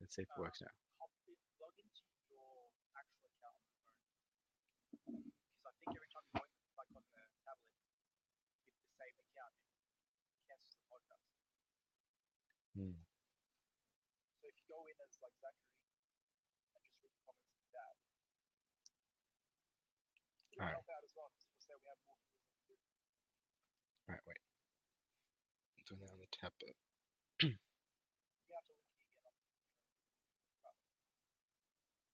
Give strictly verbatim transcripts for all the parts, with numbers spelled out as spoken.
Let's see if it works now. Hmm. So if you go in as like Zachary and just read the comments of that, it will help out as well, because we'll say we have more things to do. All right, wait. I'm doing that on the tab.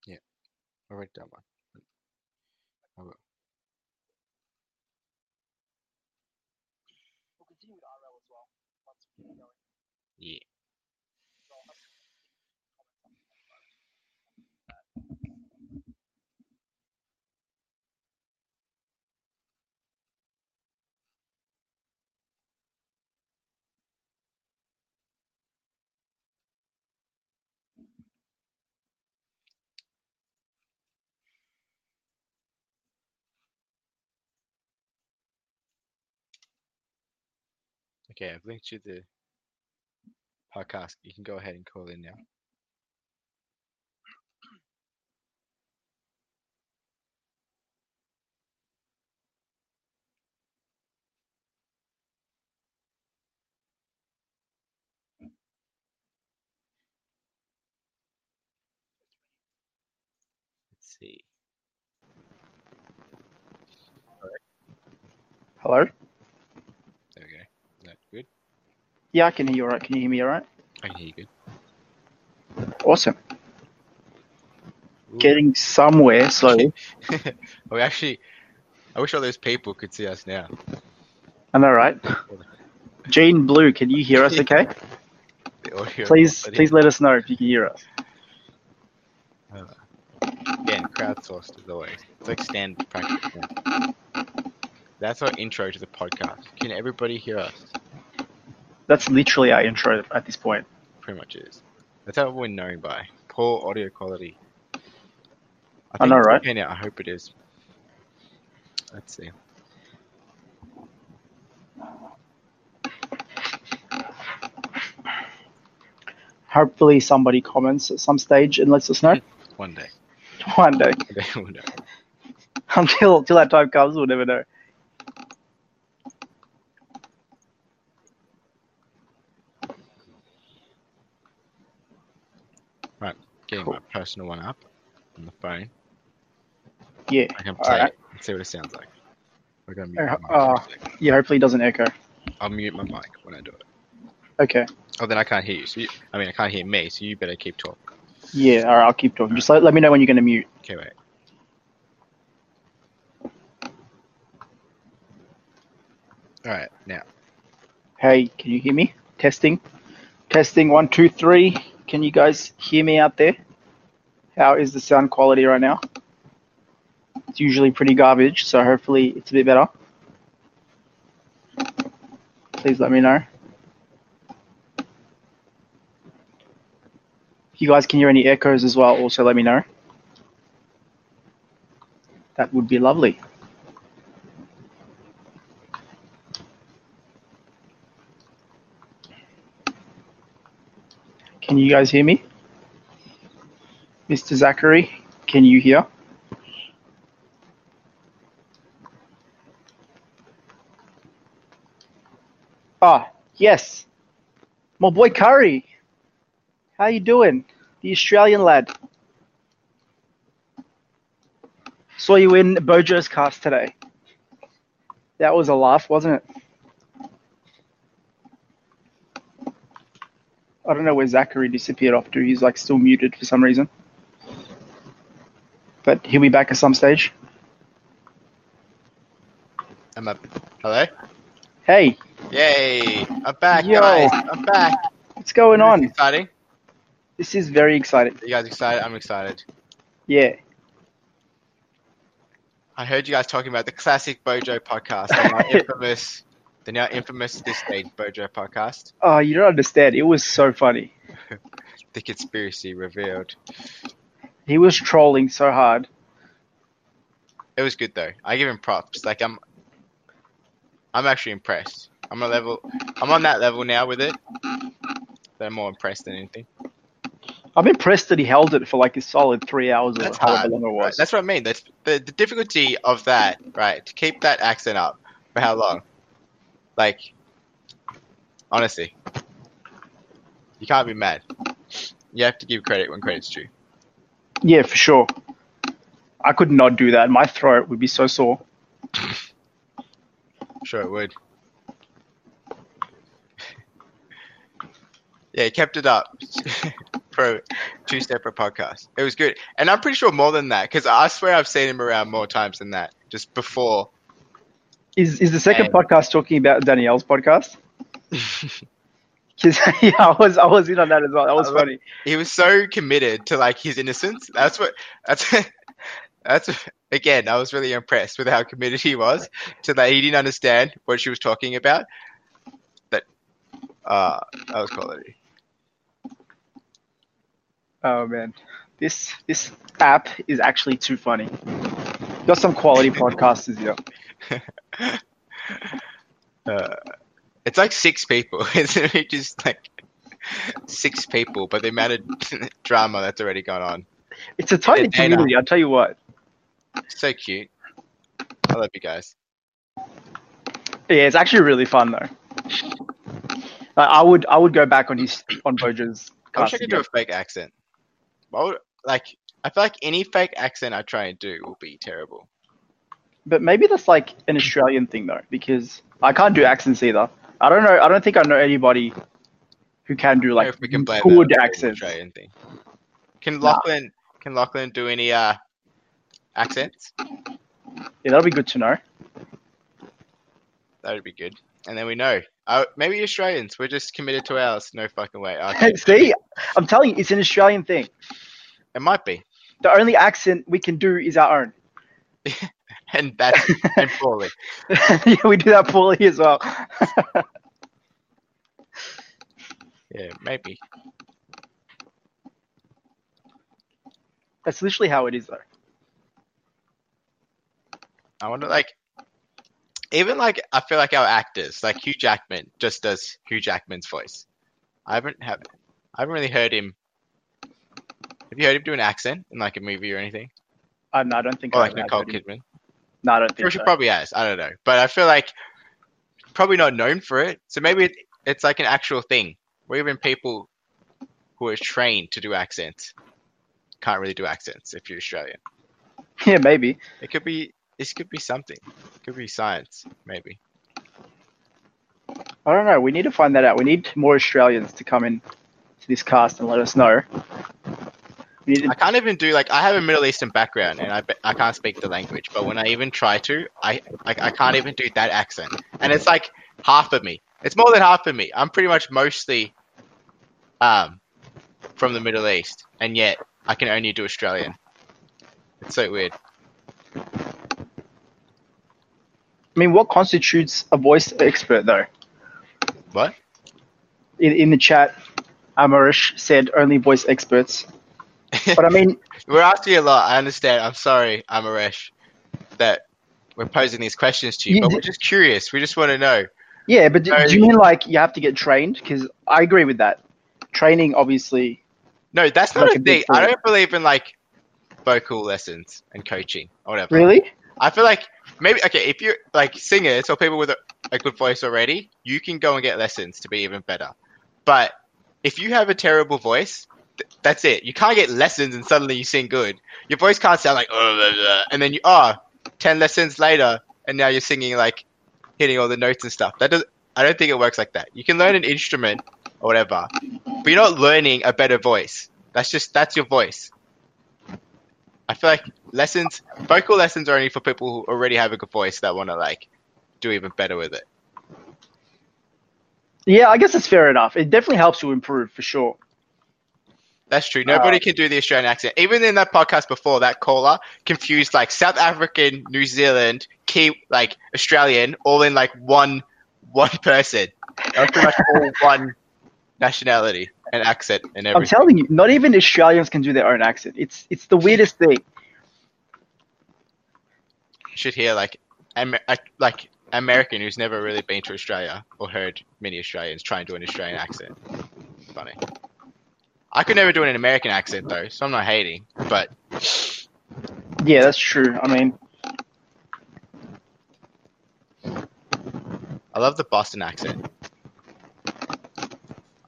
Yeah, I'll write that one. I will. We'll continue with R L as well once we get going. Yeah. Okay, I've linked you the podcast. You can go ahead and call in now. Let's see. All right. Hello? There we go. Is that good? Yeah, I can hear you all right. Can you hear me all right? I can hear you good. Awesome. Ooh. Getting somewhere slowly. We actually, I wish all those people could see us now. I know, right? Gene Blue, can you hear us okay? The audio please quality. Please let us know if you can hear us. Uh, again, crowdsourced as always. It's like standard practice now. That's our intro to the podcast. Can everybody hear us? That's literally our intro at this point. Pretty much is. That's how we're known by. Poor audio quality. I, I know, right? Okay now. I hope it is. Let's see. Hopefully somebody comments at some stage and lets us know. One day. One day. We'll know. Until, until that time comes, we'll never know. Getting cool. My personal one up on the phone. Yeah. I can play right. It and see what it sounds like. We're gonna mute uh, my mic. Uh, yeah, hopefully it doesn't echo. I'll mute my mic when I do it. Okay. Oh, then I can't hear you. So you, I mean, I can't hear me. So you better keep talking. Yeah. All right. I'll keep talking. Just let, let me know when you're gonna mute. Okay. Wait. All right. Now. Hey, can you hear me? Testing. Testing. One, two, three. Can you guys hear me out there? How is the sound quality right now? It's usually pretty garbage, so hopefully it's a bit better. Please let me know. If you guys can hear any echoes as well, also let me know. That would be lovely. Can you guys hear me? Mister Zachary, can you hear? Ah, yes. My boy Curry. How you doing? The Australian lad. Saw you in Bojo's cast today. That was a laugh, wasn't it? I don't know where Zachary disappeared off to. He's like still muted for some reason. But he'll be back at some stage. I'm up. Hello? Hey. Yay. I'm back, Yo. guys. I'm back. What's going Isn't on? This exciting? This is very exciting. Are you guys excited? I'm excited. Yeah. I heard you guys talking about the classic Bojo podcast. The infamous... The now infamous this stage Bojo podcast. Oh, you don't understand. It was so funny. The conspiracy revealed. He was trolling so hard. It was good though. I give him props. Like I'm, I'm actually impressed. I'm a level. I'm on that level now with it. That I'm more impressed than anything. I'm impressed that he held it for like a solid three hours or however long it was. Right. That's what I mean. That's the, the difficulty of that, right? To keep that accent up for how long? Like, honestly, you can't be mad. You have to give credit when credit's due. Yeah, for sure. I could not do that. My throat would be so sore. Sure it would. Yeah, he kept it up for two separate podcasts. It was good. And I'm pretty sure more than that, because I swear I've seen him around more times than that, just before. Is is the second and... podcast talking about Danielle's podcast? Because yeah, I was I was in on that as well. That was, was funny. He was so committed to like his innocence. That's what that's that's again, I was really impressed with how committed he was to that. He didn't understand what she was talking about. That uh that was quality. Oh man. This this app is actually too funny. Got some quality podcasters here. uh It's like six people, isn't it? Just like six people, but the amount of drama that's already gone on. It's a tiny community, I'll tell you what. So cute. I love you guys. Yeah, it's actually really fun though. Like, I would, I would go back on his on Bojo's. I wish I could do a fake accent. I would, like, I feel like any fake accent I try and do will be terrible. But maybe that's like an Australian thing though, because I can't do accents either. I don't know. I don't think I know anybody who can do like good accents. Thing. Can Lachlan nah. Can Lachlan do any uh, accents? Yeah, that'll be good to know. That'd be good, and then we know. Uh, maybe Australians. We're just committed to ours. No fucking way. Okay. See, I'm telling you, it's an Australian thing. It might be. The only accent we can do is our own. And that's and poorly. Yeah, we do that poorly as well. Yeah, maybe. That's literally how it is, though. I wonder, like, even like I feel like our actors, like Hugh Jackman, just does Hugh Jackman's voice. I haven't have, I haven't really heard him. Have you heard him do an accent in like a movie or anything? Uh, no, I don't think. Or like Nicole Kidman. No, I don't think she so. Probably has. I don't know. But I feel like probably not known for it. So maybe it, it's like an actual thing where even people who are trained to do accents can't really do accents if you're Australian. Yeah, maybe. It could be this could be something. It could be science, maybe. I don't know. We need to find that out. We need more Australians to come in to this cast and let us know. I can't even do like I have a Middle Eastern background and I be, I can't speak the language, but when I even try to, I, I I can't even do that accent, and it's like half of me. It's more than half of me. I'm pretty much mostly um from the Middle East, and yet I can only do Australian. It's so weird. I mean, what constitutes a voice expert though? What? In in the chat, Amaresh said only voice experts. But I mean, we're asking you a lot. I understand. I'm sorry, Amaresh, that we're posing these questions to you, you but d- we're just curious. We just want to know. Yeah, but so, do you mean like you have to get trained? Because I agree with that. Training, obviously. No, that's not like a thing. I don't believe in like vocal lessons and coaching or whatever. Really? I feel like maybe okay. If you're like singers or people with a, a good voice already, you can go and get lessons to be even better. But if you have a terrible voice. That's it. You can't get lessons and suddenly you sing good. Your voice can't sound like, oh, blah, blah, and then you are oh, ten lessons later, and now you're singing like hitting all the notes and stuff. That does. I don't think it works like that. You can learn an instrument or whatever, but you're not learning a better voice. That's just that's your voice. I feel like lessons, vocal lessons, are only for people who already have a good voice that want to like do even better with it. Yeah, I guess it's fair enough. It definitely helps you improve for sure. That's true. Nobody uh, can do the Australian accent. Even in that podcast before, that caller confused like South African, New Zealand, Kiwi, like Australian, all in like one one person. That was pretty much all one nationality and accent and everything. I'm telling you, not even Australians can do their own accent. It's it's the weirdest thing. You should hear like Amer- like American who's never really been to Australia or heard many Australians try and do an Australian accent. Funny. I could never do an American accent though, so I'm not hating. But yeah, that's true. I mean, I love the Boston accent.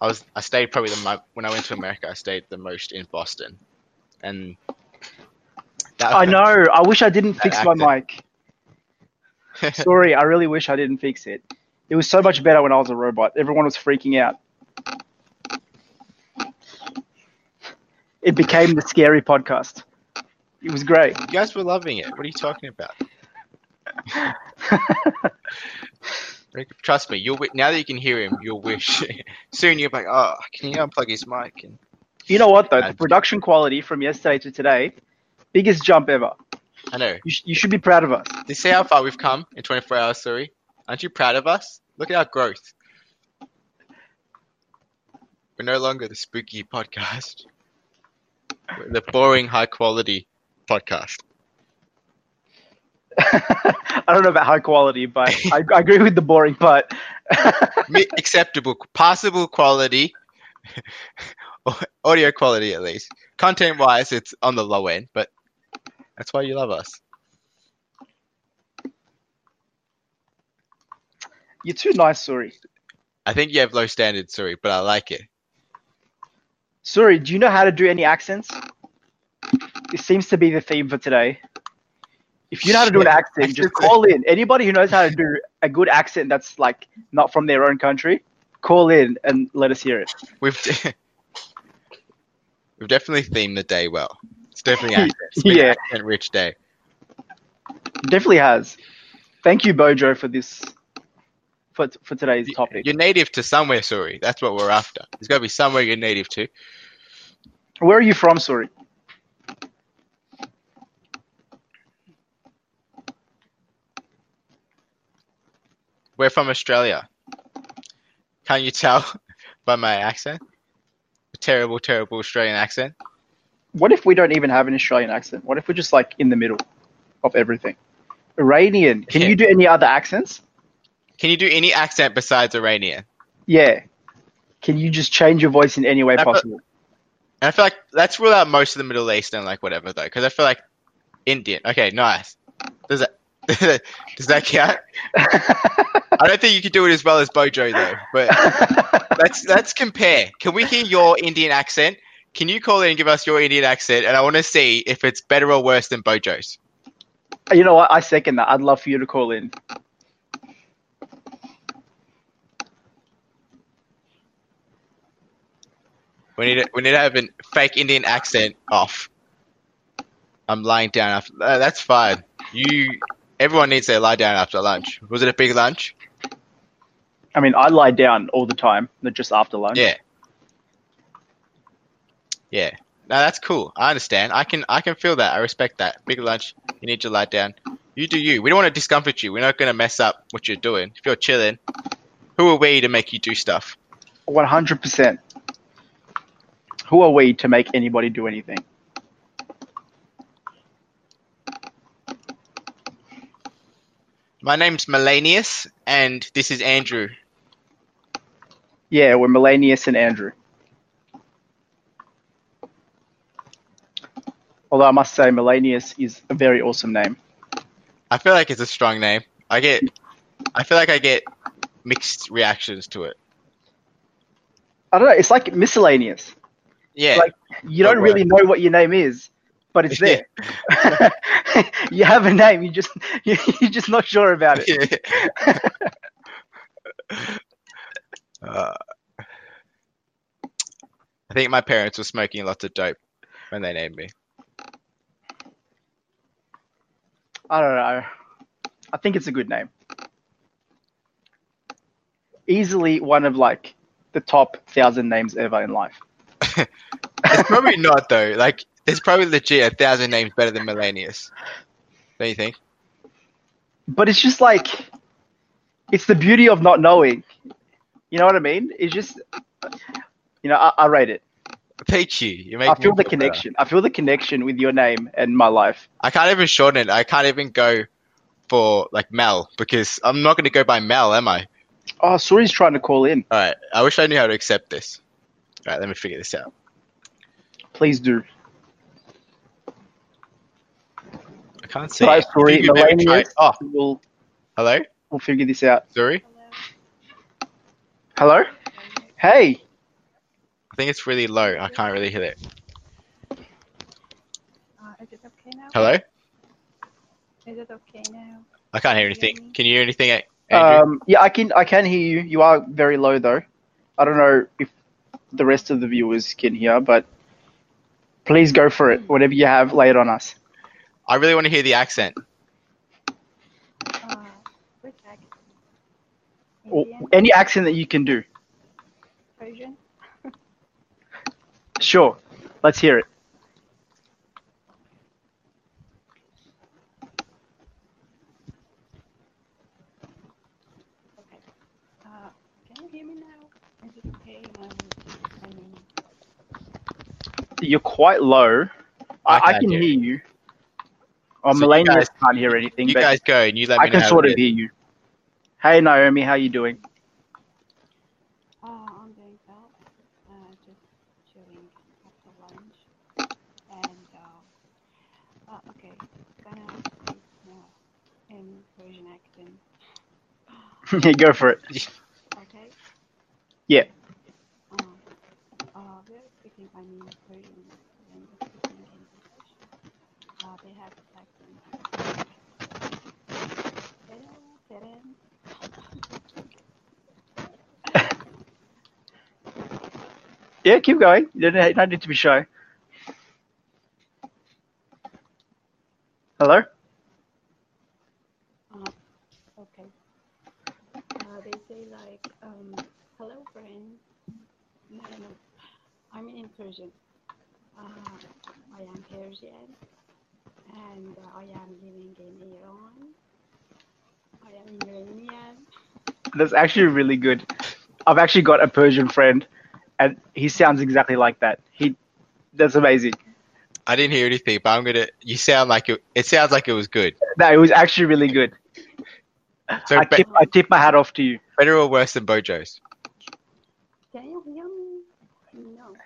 I was I stayed probably the most, when I went to America. I stayed the most in Boston, and that I know. I wish I didn't fix accent. my mic. Sorry, I really wish I didn't fix it. It was so much better when I was a robot. Everyone was freaking out. It became the scary podcast. It was great. You guys were loving it. What are you talking about? Trust me. You'll now that you can hear him, you'll wish soon you'll be like, oh, can you unplug his mic? And you know what though, the production quality from yesterday to today, biggest jump ever. I know. You, sh- you should be proud of us. Do you see how far we've come in twenty-four hours, Suri? Aren't you proud of us? Look at our growth. We're no longer the spooky podcast. The boring, high-quality podcast. I don't know about high quality, but I, I agree with the boring part. Acceptable, passable quality, audio quality at least. Content-wise, it's on the low end, but that's why you love us. You're too nice, Suri. I think you have low standards, Suri, but I like it. Suri, do you know how to do any accents? It seems to be the theme for today. If you know how to do an accent, just call in. Anybody who knows how to do a good accent that's like not from their own country, call in and let us hear it. We've de- we've definitely themed the day well. It's definitely accent. It's been yeah. an accent-rich day. Definitely has. Thank you, Bojo, for this. For for today's topic. You're native to somewhere, Suri. That's what we're after. There's got to be somewhere you're native to. Where are you from, Suri? We're from Australia. Can't you tell by my accent? A terrible, terrible Australian accent. What if we don't even have an Australian accent? What if we're just like in the middle of everything? Iranian. Can yeah. you do any other accents? Can you do any accent besides Iranian? Yeah. Can you just change your voice in any way I possible? Feel, and I feel like that's ruled out most of the Middle East and like whatever though, because I feel like Indian. Okay, nice. Does that does that count? I don't think you could do it as well as Bojo though. But let's let's compare. Can we hear your Indian accent? Can you call in and give us your Indian accent? And I want to see if it's better or worse than Bojo's. You know what? I second that. I'd love for you to call in. We need to, we need to have a fake Indian accent off. I'm lying down after. Uh, that's fine. You, everyone needs to lie down after lunch. Was it a big lunch? I mean, I lie down all the time, not just after lunch. Yeah. Yeah. No, that's cool. I understand. I can I can feel that. I respect that. Big lunch. You need to lie down. You do you. We don't want to discomfort you. We're not going to mess up what you're doing. If you're chilling, who are we to make you do stuff? one hundred percent. Who are we to make anybody do anything? My name's Melanius, and this is Andrew. Yeah, we're Melanius and Andrew. Although I must say, Melanius is a very awesome name. I feel like it's a strong name. I get, I feel like I get mixed reactions to it. I don't know. It's like miscellaneous. Yeah, like you don't really know what your name is, but it's there. Yeah. You have a name, you just you, you're just not sure about it. Yeah. uh, I think my parents were smoking lots of dope when they named me. I don't know. I think it's a good name. Easily one of like the top thousand names ever in life. It's probably not though. Like, there's probably legit a thousand names better than Melanius. Don't you think? But it's just like, it's the beauty of not knowing. You know what I mean? It's just, you know, I, I rate it. Thank you. You make. I feel the connection. Better. I feel the connection with your name and my life. I can't even shorten it. I can't even go for like Mel because I'm not going to go by Mel, am I? Oh, Suri's trying to call in. All right. I wish I knew how to accept this. All right, let me figure this out. Please do. I can't see. Hello, Suri. Melanius. Oh. We'll, Hello? We'll figure this out. Suri? Hello? Hey. I think it's really low. I can't really hear it. Uh, is it okay now? Hello? Is it okay now? I can't hear anything. Can you hear anything, Andrew? Um, yeah, I can. I can hear you. You are very low, though. I don't know if the rest of the viewers can hear, but please go for it. Whatever you have, lay it on us. I really want to hear the accent. Uh, which accent? Or, any accent that you can do. Persian? Sure. Let's hear it. Okay. Uh, can you hear me now? Is it okay? Um, I mean... You're quite low. I, I can hear you. Oh, so Melanius can't hear anything. You but guys go and you let me know. I can know sort of it. hear you. Hey, Naomi, how you doing? Oh, I'm doing well. Uh, just chilling after lunch. And, uh, uh okay, gonna speak now in Persian accent. Yeah, go for it. Okay? Yeah. Uh, uh, we're speaking, I mean, Persian and we're speaking English. Uh, they have yeah, keep going. You don't need to be shy. Hello? Uh, okay. Uh, they say like, um, hello, friend. No, no, I'm in Persian. Uh, I am Persian. And uh, I am living in Iran. I am Iranian. That's actually really good. I've actually got a Persian friend. And he sounds exactly like that. He, that's amazing. I didn't hear anything, but I'm gonna. You sound like it. It sounds like it was good. No, it was actually really good. So I, be, tip, I tip my hat off to you. Better or worse than Bojo's? Can you hear me? No.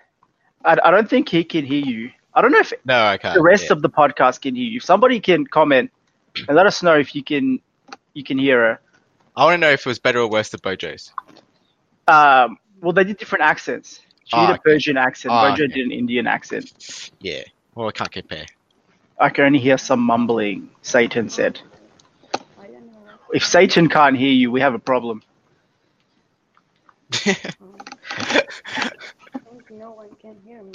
I, I don't think he can hear you. I don't know if no, I can't, the rest yeah. of the podcast can hear you. If somebody can comment and let us know if you can, you can hear her. I want to know if it was better or worse than Bojo's. Um. Well, they did different accents. She oh, did a okay. Persian accent. Oh, Bojo okay. did an Indian accent. Yeah. Well, I can't compare. I can only hear some mumbling, Satan said. I don't know. If Satan can't hear you, we have a problem. I think no one can hear me.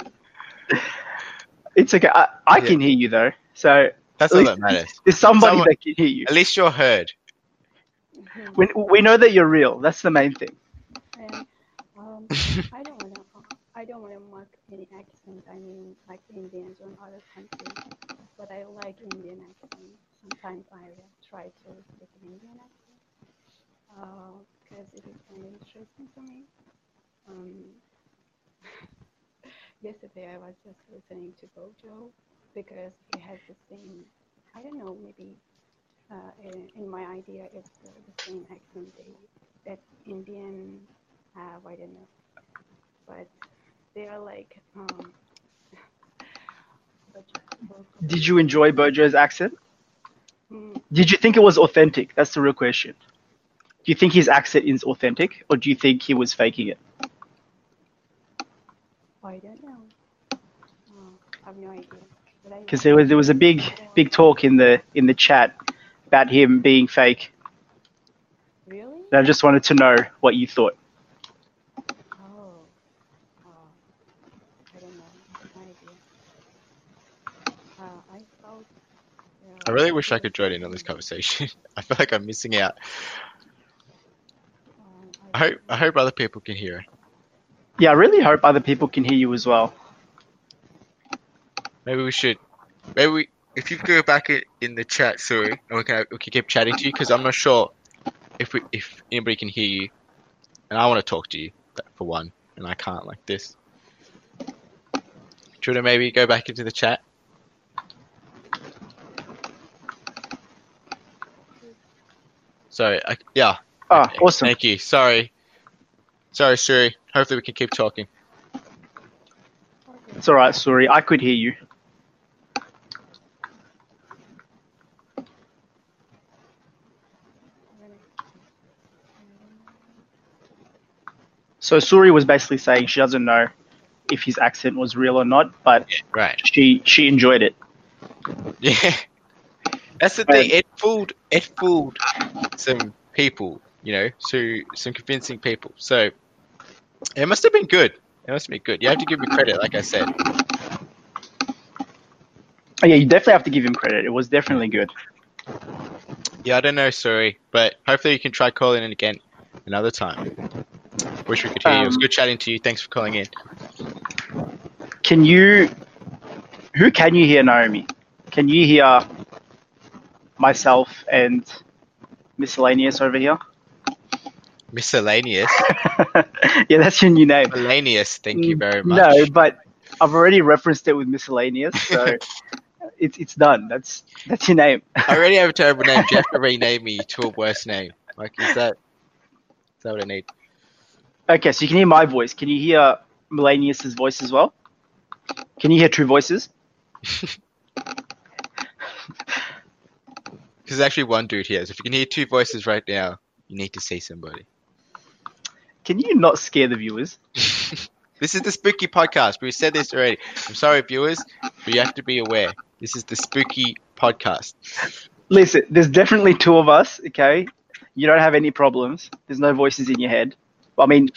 It's okay. I, I yeah. can hear you, though. So that's all that matters. There's somebody someone, that can hear you. At least you're heard. Mm-hmm. We, we know that you're real. That's the main thing. Yeah. Um, I don't want to. I don't want to mock any accent. I mean, like Indians or other countries, but I like Indian accent. Sometimes I try to speak an Indian accent because uh, it is kind of interesting for me. Um, yesterday I was just listening to Bojo because it has the same. I don't know. Maybe uh, in, in my idea, it's uh, the same accent they, that Indian. Uh, I don't know, but they are like. Um, Did you enjoy Bojo's accent? Mm. Did you think it was authentic? That's the real question. Do you think his accent is authentic, or do you think he was faking it? I don't know. Oh, I have no idea. Because there was there was a big big talk in the in the chat about him being fake. Really? And I just wanted to know what you thought. I really wish I could join in on this conversation. I feel like I'm missing out. I hope I hope other people can hear it. Yeah, I really hope other people can hear you as well. Maybe we should. Maybe we, if you go back in the chat, sorry, and we can we can keep chatting to you because I'm not sure if we if anybody can hear you, and I want to talk to you for one, and I can't like this. Should I maybe go back into the chat? So, I, yeah. Oh, okay. Awesome. Thank you. Sorry. Sorry, Suri. Hopefully we can keep talking. Okay. It's all right, Suri. I could hear you. So Suri was basically saying she doesn't know if his accent was real or not, but yeah, right. she she enjoyed it. Yeah. That's the um, thing. It fooled, it fooled some people, you know, so some convincing people. So it must have been good. It must have been good. You have to give me credit, like I said. Oh, yeah, you definitely have to give him credit. It was definitely good. Yeah, I don't know, Suri, but hopefully you can try calling in again another time. Wish we could hear um, you. It was good chatting to you. Thanks for calling in. Can you... Who can you hear, Naomi? Can you hear myself and Miscellaneous over here? Miscellaneous? Yeah, that's your new name. Miscellaneous, thank you very much. No, but I've already referenced it with Miscellaneous, so it's it's done. That's that's your name. I already have a terrible name. You have to rename me to a worse name. Like, is that, is that what I need? Okay, so you can hear my voice. Can you hear Melanius' voice as well? Can you hear two voices? There's actually one dude here. So if you can hear two voices right now, you need to see somebody. Can you not scare the viewers? This is the spooky podcast. We've said this already. I'm sorry, viewers, but you have to be aware. This is the spooky podcast. Listen, there's definitely two of us, okay? You don't have any problems. There's no voices in your head. I mean,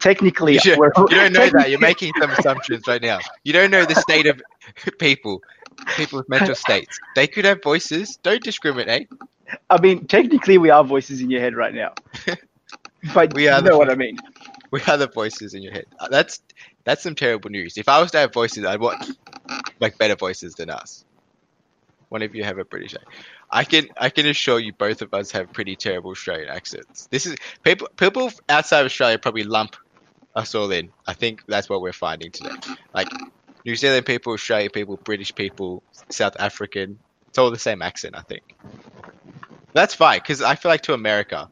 technically... You, should, we're, you don't know that. You're making some assumptions right now. You don't know the state of people, people with mental states. They could have voices. Don't discriminate. I mean, technically, we are voices in your head right now. But we are you know the, what I mean. We are the voices in your head. That's that's some terrible news. If I was to have voices, I'd want like better voices than us. One of you have a British accent. I can I can assure you, both of us have pretty terrible Australian accents. This is people people outside of Australia probably lump us all in. I think that's what we're finding today. Like New Zealand people, Australian people, British people, South African. It's all the same accent, I think. That's fine, because I feel like to America,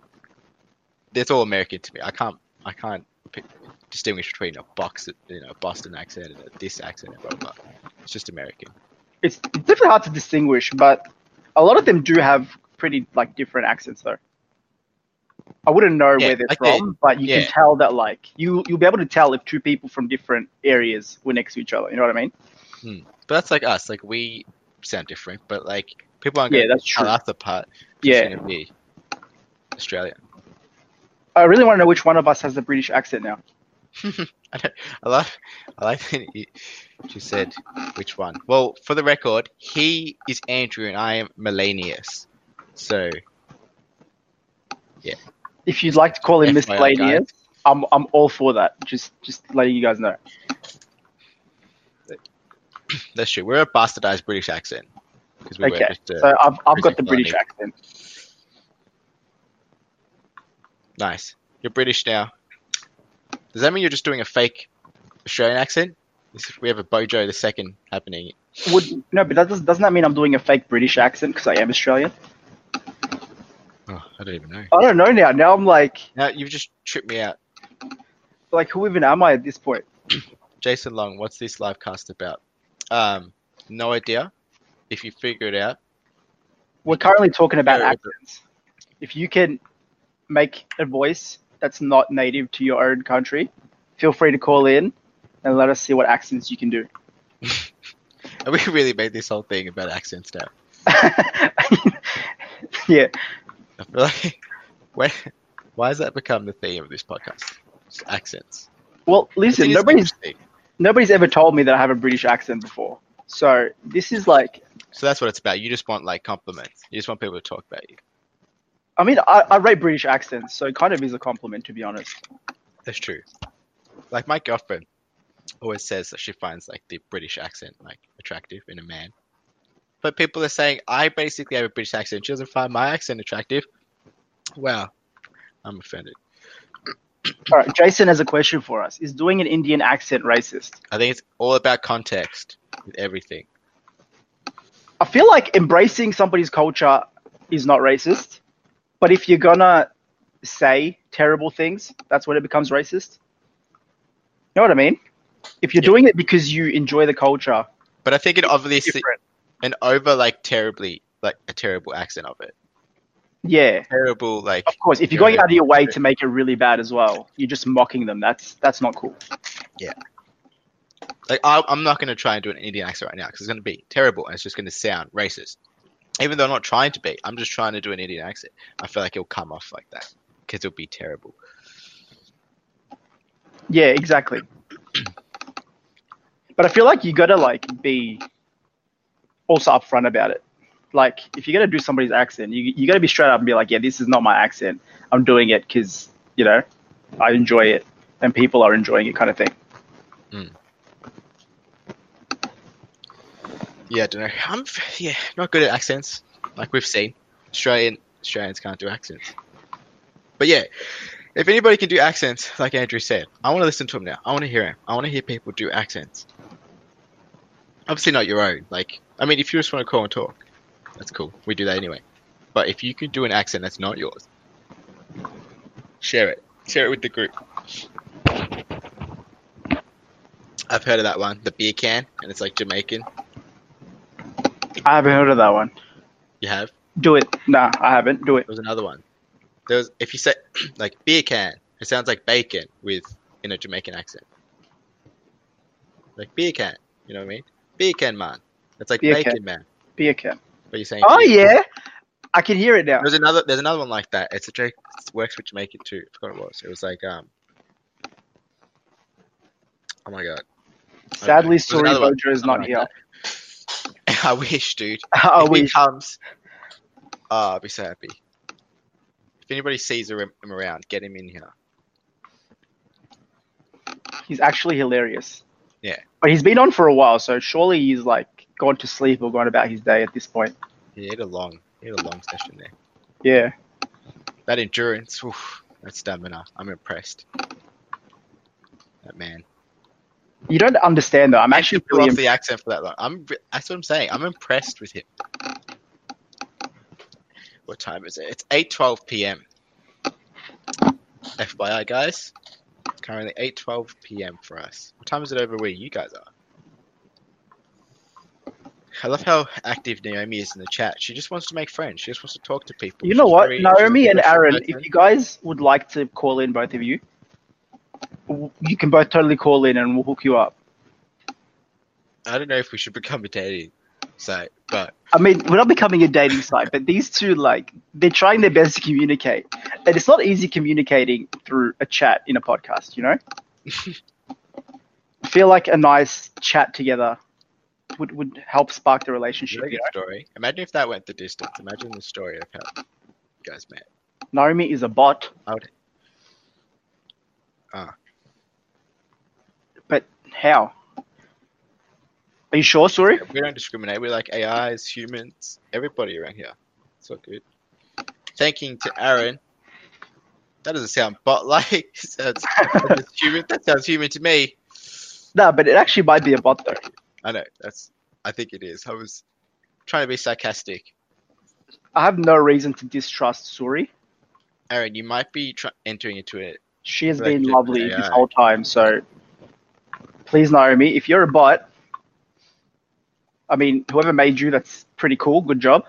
it's all American to me. I can't I can't pick, distinguish between a box, you know, Boston accent and a this accent and blah blah. It's just American. It's definitely hard to distinguish, but a lot of them do have pretty like different accents, though. I wouldn't know yeah, where they're like from, the, but you yeah. can tell that like you you'll be able to tell if two people from different areas were next to each other. You know what I mean? Hmm. But that's like us. Like we sound different, but like people aren't going yeah, to tell us apart. Yeah, going to be Australian. I really want to know which one of us has the British accent now. I, don't, I love, I like that she said which one. Well, for the record, he is Andrew and I am Melanius. So, yeah. If you'd like to call him Miss Melanius, I'm I'm all for that. Just just letting you guys know. That's true. We're a bastardized British accent. We okay, just, uh, so I've I've got the British accent. Nice. You're British now. Does that mean you're just doing a fake Australian accent? We have a Bojo the second happening. Would, no, but that does, doesn't that mean I'm doing a fake British accent because I am Australian? Oh, I don't even know. I don't know now. Now I'm like... Now you've just tripped me out. Like, who even am I at this point? Jason Long, what's this live cast about? Um, no idea. If you figure it out... We're currently talking about accents. If you can make a voice... that's not native to your own country, feel free to call in and let us see what accents you can do. And we really made this whole thing about accents now. Yeah. I feel like, when, why has that become the theme of this podcast? Just accents. Well, listen, nobody's nobody's ever told me that I have a British accent before. So this is like... So that's what it's about. You just want like compliments. You just want people to talk about you. I mean, I, I rate British accents, so it kind of is a compliment, to be honest. That's true. Like, my girlfriend always says that she finds, like, the British accent, like, attractive in a man. But people are saying, I basically have a British accent. She doesn't find my accent attractive. Wow. I'm offended. All right, Jason has a question for us. Is doing an Indian accent racist? I think it's all about context with everything. I feel like embracing somebody's culture is not racist. But if you're gonna say terrible things, that's when it becomes racist. You know what I mean? If you're yeah. doing it because you enjoy the culture. But I think it obviously different. and over like terribly like a terrible accent of it. Yeah. Terrible like Of course, if you're going out of your way to make it really bad as well, you're just mocking them. That's that's not cool. Yeah. Like I, I'm not going to try and do an Indian accent right now because it's going to be terrible and it's just going to sound racist. Even though I'm not trying to be, I'm just trying to do an Indian accent. I feel like it'll come off like that because it'll be terrible. Yeah, exactly. But I feel like you got to like be also upfront about it. Like if you're going to do somebody's accent, you you got to be straight up and be like, yeah, this is not my accent. I'm doing it because, you know, I enjoy it and people are enjoying it kind of thing. Mm. Yeah, I don't know. I'm yeah, not good at accents, like we've seen. Australian Australians can't do accents. But yeah, if anybody can do accents, like Andrew said, I want to listen to him now. I want to hear him. I want to hear people do accents. Obviously not your own. Like, I mean, if you just want to call and talk, that's cool. We do that anyway. But if you can do an accent that's not yours, share it. Share it with the group. I've heard of that one, the beer can, and it's like Jamaican. I haven't heard of that one. You have? Do it. Nah, I haven't. Do it. There was another one. There was, if you say, like, beer can, it sounds like bacon with, in a Jamaican accent. Like, beer can. You know what I mean? Beer can, man. It's like beer bacon, can. man. Beer can. But you're saying... Oh, yeah. Can. I can hear it now. There's another There's another one like that. It's a joke. It works with Jamaican, too. I forgot what it was. It was like, um... oh, my God. Sadly, Suri Bojo is not here. Like I wish, dude. I if wish. He comes, oh, I'll be so happy. If anybody sees him around, get him in here. He's actually hilarious. Yeah. But he's been on for a while, so surely he's like gone to sleep or gone about his day at this point. He had a long, he had a long session there. Yeah. That endurance, oof, that stamina. I'm impressed. That man. You don't understand though. I'm I actually pull really off the accent for that long. I'm. That's what I'm saying. I'm impressed with him. What time is it? It's eight twelve p.m. F Y I, guys. It's currently eight twelve p.m. for us. What time is it over where you guys are? I love how active Naomi is in the chat. She just wants to make friends. She just wants to talk to people. You know she's what, very, Naomi and Aaron, person. If you guys would like to call in, both of you. You can both totally call in and we'll hook you up. I don't know if we should become a dating site, but... I mean, we're not becoming a dating site, but these two, like, they're trying their best to communicate. And it's not easy communicating through a chat in a podcast, you know? I feel like a nice chat together would, would help spark the relationship. Really good story. Imagine if that went the distance. Imagine the story of how you guys met. Naomi is a bot. I would... Ah. But how? Are you sure, Suri? Yeah, we don't discriminate. We're like A Is, humans, everybody around here. It's all good. Thanking to Aaron. That doesn't sound bot-like. Sounds human. That sounds human to me. No, but it actually might be a bot, though. I know. That's. I think it is. I was trying to be sarcastic. I have no reason to distrust Suri. Aaron, you might be tr- entering into it. She has been lovely this whole time, so... Please, Naomi, if you're a bot, I mean, whoever made you, that's pretty cool. Good job.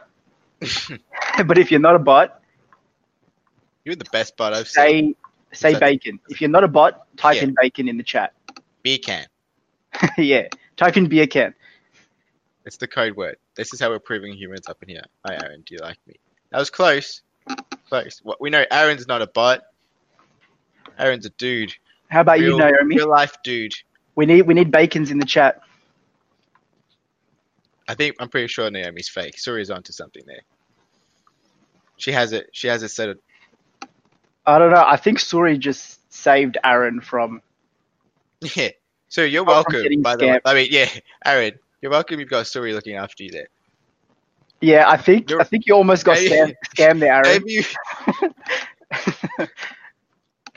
But if you're not a bot... You're the best bot I've say, seen. Say that... bacon. If you're not a bot, type yeah. in bacon in the chat. Beer can. Yeah. Type in beer can. It's the code word. This is how we're proving humans up in here. Hi, Aaron. Do you like me? That was close. Close. Well, we know Aaron's not a bot. Aaron's a dude. How about real, you, Naomi? Real life dude. We need we need bacons in the chat. I think I'm pretty sure Naomi's fake. Suri's onto something there. She has it. She has it set. Of... I don't know. I think Suri just saved Aaron from. Yeah. So you're oh, welcome. By the way, I mean, yeah, Aaron, you're welcome. You've got Suri looking after you there. Yeah, I think you're... I think you almost got maybe... scammed, scammed there, Aaron. Maybe you...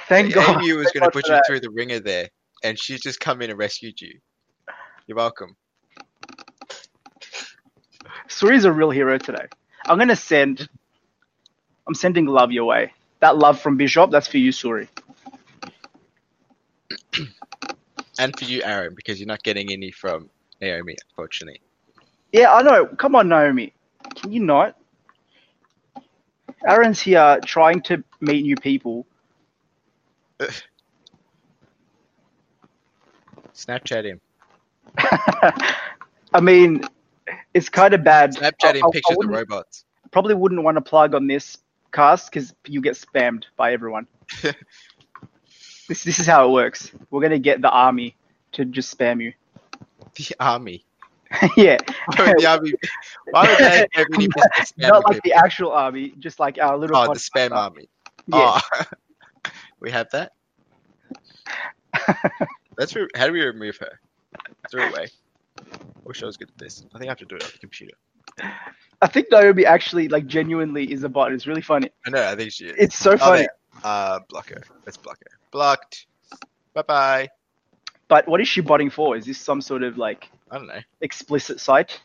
Thank God. Maybe you was going to put you that. through the ringer there, and she's just come in and rescued you. You're welcome. Suri's a real hero today. I'm going to send... I'm sending love your way. That love from Bishop, that's for you, Suri. And for you, Aaron, because you're not getting any from Naomi, unfortunately. Yeah, I know. Come on, Naomi. Can you not? Aaron's here trying to meet new people. Snapchat him. I mean, it's kind of bad. Snapchat him pictures of robots. Probably wouldn't want to plug on this cast because you get spammed by everyone. This this is how it works. We're going to get the army to just spam you. The army? Yeah. Why would the army? Why would they have any people to spam? Not like people? The actual army, just like our little... Oh, the spam army. Yeah. Oh. We have that? Let's re- How do we remove her? Throw it away. I wish I was good at this. I think I have to do it on the computer. I think Naomi actually, like, genuinely is a bot. It's really funny. I know. I think she is. It's so funny. Oh, uh, block her. Let's block her. Blocked. Bye-bye. But what is she botting for? Is this some sort of, like, I don't know, explicit site?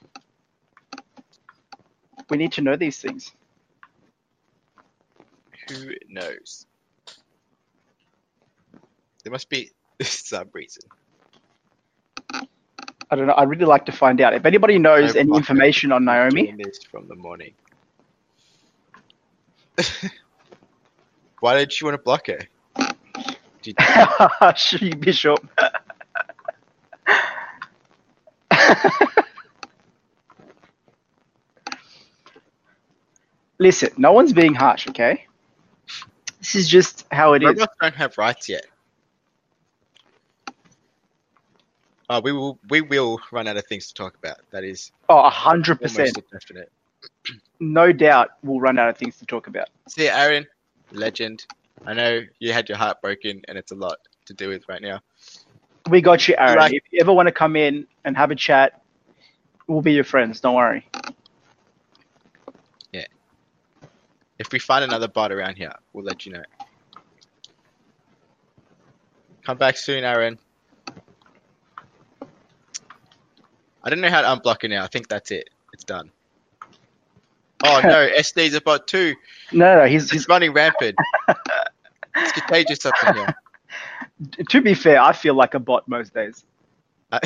We need to know these things. Who knows? There must be some reason. I don't know. I'd really like to find out. If anybody knows no any information on Naomi. This from the morning. Why did she want to block her? Did she, Bishop? Listen, no one's being harsh, okay? This is just how it Robots is. Robots don't have rights yet. Uh, we will we will run out of things to talk about. That is oh, one hundred percent. Definite. No doubt we'll run out of things to talk about. See, Aaron, legend. I know you had your heart broken and it's a lot to deal with right now. We got you, Aaron. Like, if you ever want to come in and have a chat, we'll be your friends. Don't worry. Yeah. If we find another bot around here, we'll let you know. Come back soon, Aaron. I don't know how to unblock it now. I think that's it. It's done. Oh, no. S D's a bot too. No, no. He's, he's... he's running rampant. It's contagious up in here. To be fair, I feel like a bot most days. I,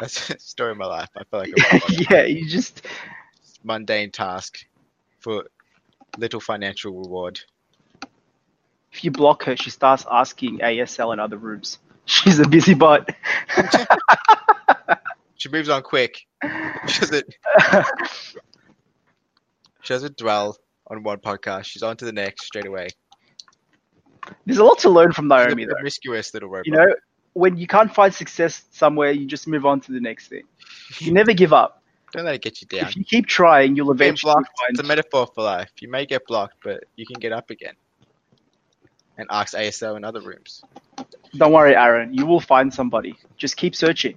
that's the story of my life. I feel like a bot. Yeah, bot. You just... Mundane task for little financial reward. If you block her, she starts asking A S L in other rooms. She's a busy bot. She moves on quick. She doesn't, she doesn't dwell on one podcast. She's on to the next straight away. There's a lot to learn from Naomi, though. Promiscuous little robot. You know, when you can't find success somewhere, you just move on to the next thing. You never give up. Don't let it get you down. If you keep trying, you'll eventually find... It's a metaphor for life. You may get blocked, but you can get up again. And ask A S L in other rooms. Don't worry, Aaron. You will find somebody. Just keep searching.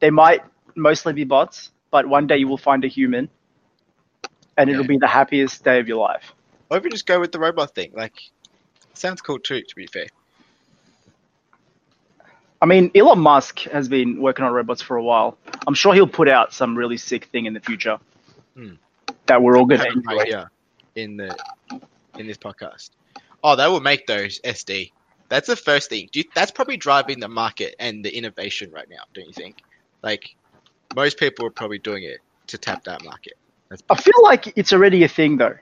They might mostly be bots, but one day you will find a human, and yeah. It'll be the happiest day of your life. Or if you just go with the robot thing, like... Sounds cool too, to be fair. I mean, Elon Musk has been working on robots for a while. I'm sure he'll put out some really sick thing in the future hmm. that we're all going to enjoy here in the in this podcast. Oh, they will make those S D. That's the first thing. Do you, that's probably driving the market and the innovation right now, don't you think? Like, most people are probably doing it to tap that market. That's I feel like it's already a thing, though.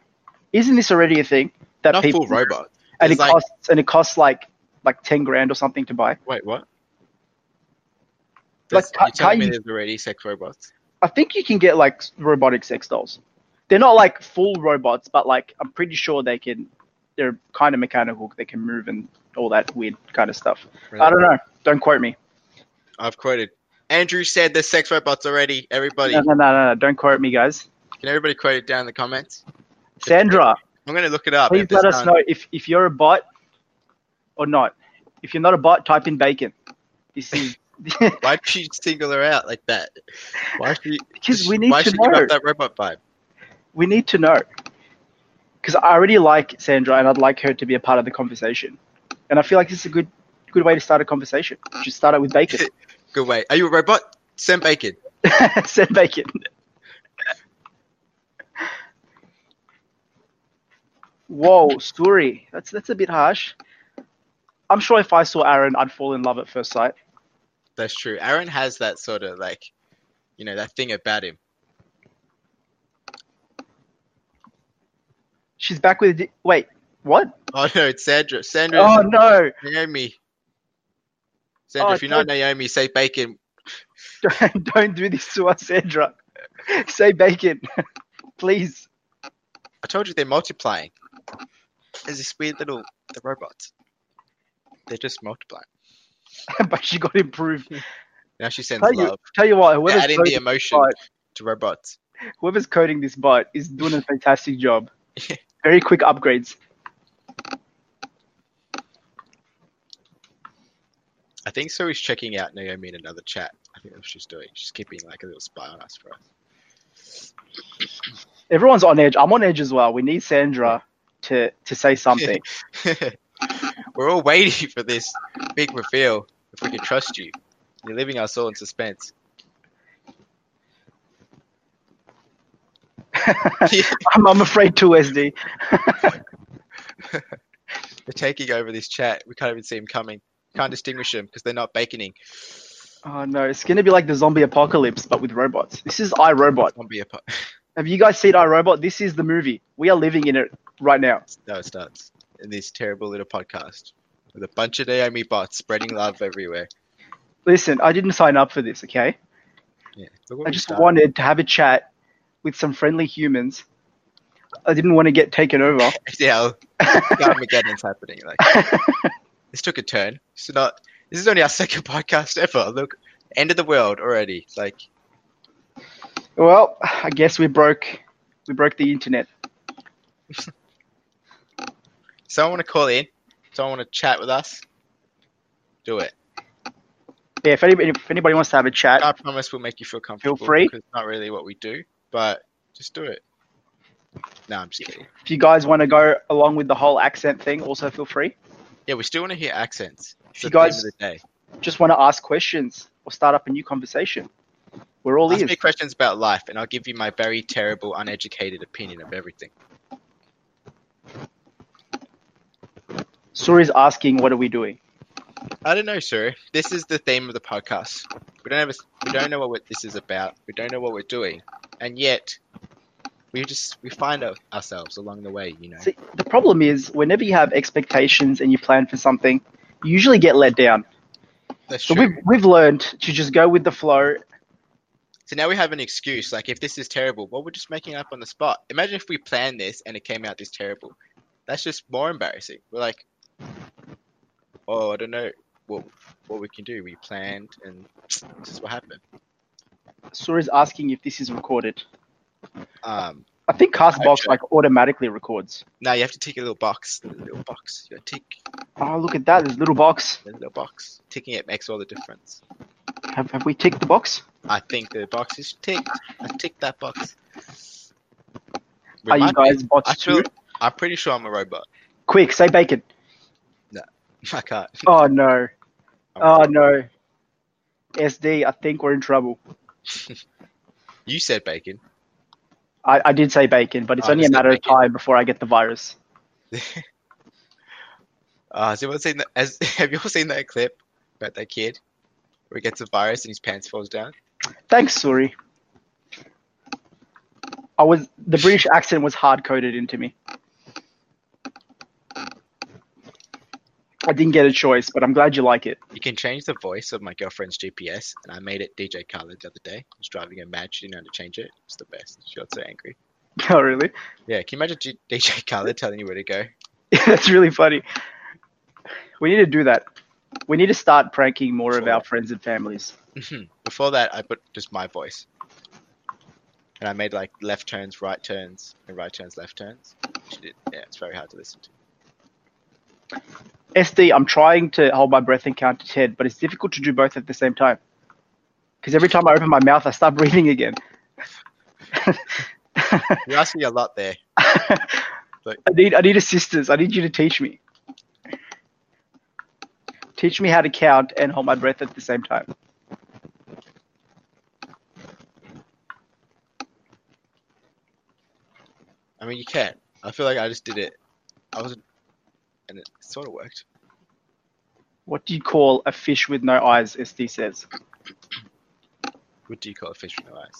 Isn't this already a thing that not people full robots? And it, like, costs, and it costs like like ten grand or something to buy. Wait, what? Like, you telling me there's already sex robots? I think you can get like robotic sex dolls. They're not like full robots, but like I'm pretty sure they can. They're kind of mechanical. They can move and all that weird kind of stuff. Really? I don't know. Don't quote me. I've quoted. Andrew said there's sex robots already. Everybody. No, no, no, no. no. Don't quote me, guys. Can everybody quote it down in the comments? Sandra. I'm going to look it up. Please let us time. know if, if you're a bot or not. If you're not a bot, type in bacon. This is Why'd she single her out like that? Why she, because we need why to she know. Give up that robot vibe? We need to know. Because I already like Sandra and I'd like her to be a part of the conversation. And I feel like this is a good good way to start a conversation. Just start it with bacon. Good way. Are you a robot? Send bacon. Send bacon. Whoa, Suri, that's that's a bit harsh. I'm sure if I saw Aaron, I'd fall in love at first sight. That's true. Aaron has that sort of like, you know, that thing about him. She's back with... Di- Wait, what? Oh, no, it's Sandra. Sandra. Oh, no. Naomi. Sandra, oh, if you're don't... not Naomi, say bacon. Don't, don't do this to us, Sandra. Say bacon. Please. I told you they're multiplying. There's this weird little... The robots. They're just multiplying. But she got improved. Now she sends tell love. You, tell you what, whoever's adding the emotion bite, to robots. Whoever's coding this bot is doing a fantastic job. Very quick upgrades. I think Suri's checking out Naomi in another chat. I think that's what she's doing. She's keeping like a little spy on us for us. Everyone's on edge. I'm on edge as well. We need Sandra to, to say something. We're all waiting for this big reveal. If we can trust you. You're leaving us all in suspense. I'm, I'm afraid too, S D. They're taking over this chat. We can't even see them coming. Can't distinguish them because they're not baconing. Oh no, it's going to be like the zombie apocalypse, but with robots. This is iRobot. Zombie apo- Have you guys seen iRobot? This is the movie. We are living in it right now. No, it starts in this terrible little podcast with a bunch of Naomi bots spreading love everywhere. Listen, I didn't sign up for this, okay? Yeah. I just wanted to have a chat with some friendly humans. I didn't want to get taken over. Yeah, Armageddon's happening. Like, this took a turn. It's not. This is only our second podcast ever. Look, end of the world already. Like, well, I guess we broke. We broke the internet. Someone want to call in? Someone want to chat with us? Do it. Yeah, if anybody, if anybody wants to have a chat, I promise we'll make you feel comfortable. Feel free. Because it's not really what we do, but just do it. No, I'm just kidding. If you guys want to go along with the whole accent thing, also feel free. Yeah, we still want to hear accents. It's if you guys the day. Just want to ask questions or start up a new conversation, we're all ears. Ask me questions about life, and I'll give you my very terrible, uneducated opinion of everything. Suri's asking, what are we doing? I don't know, sir. This is the theme of the podcast. We don't have a, we don't know what we, this is about. We don't know what we're doing, and yet we just we find out ourselves along the way. You know. See, the problem is whenever you have expectations and you plan for something, you usually get let down. That's so true. We've we've learned to just go with the flow. So now we have an excuse. Like if this is terrible, well, we're just making it up on the spot. Imagine if we planned this and it came out this terrible. That's just more embarrassing. We're like. Oh, I don't know what what we can do. We planned, and this is what happened. Suri's asking if this is recorded. Um, I think Castbox like automatically records. No, you have to tick a little box. A little box. You tick. Oh, look at that! There's a little box. There's a little box. Ticking it makes all the difference. Have Have we ticked the box? I think the box is ticked. I ticked that box. We Are you guys be, bots I feel, too? I'm pretty sure I'm a robot. Quick, say bacon. I can't. Oh, no. Oh, no. S D, I think we're in trouble. You said bacon. I, I did say bacon, but it's oh, only a matter of time before I get the virus. uh, has anyone seen that? Has, have you all seen that clip about that kid where he gets a virus and his pants falls down? Thanks, Suri. I was the British accent was hard-coded into me. I didn't get a choice, but I'm glad you like it. You can change the voice of my girlfriend's G P S, and I made it D J Khaled the other day. I was driving her mad. She didn't know how to change it. It's the best. She got so angry. Oh, really? Yeah. Can you imagine G- D J Khaled telling you where to go? That's really funny. We need to do that. We need to start pranking more Before of our that. friends and families. Before that, I put just my voice. And I made like left turns, right turns, and right turns, left turns. She did. Yeah, it's very hard to listen to. S D, I'm trying to hold my breath and count to ten, but it's difficult to do both at the same time. Because every time I open my mouth, I start breathing again. You're asking a lot there. Like, I need I need assistance. I need you to teach me. Teach me how to count and hold my breath at the same time. I mean, you can. I feel like I just did it. I wasn't. And it sort of worked. What do you call a fish with no eyes, S D says. What do you call a fish with no eyes?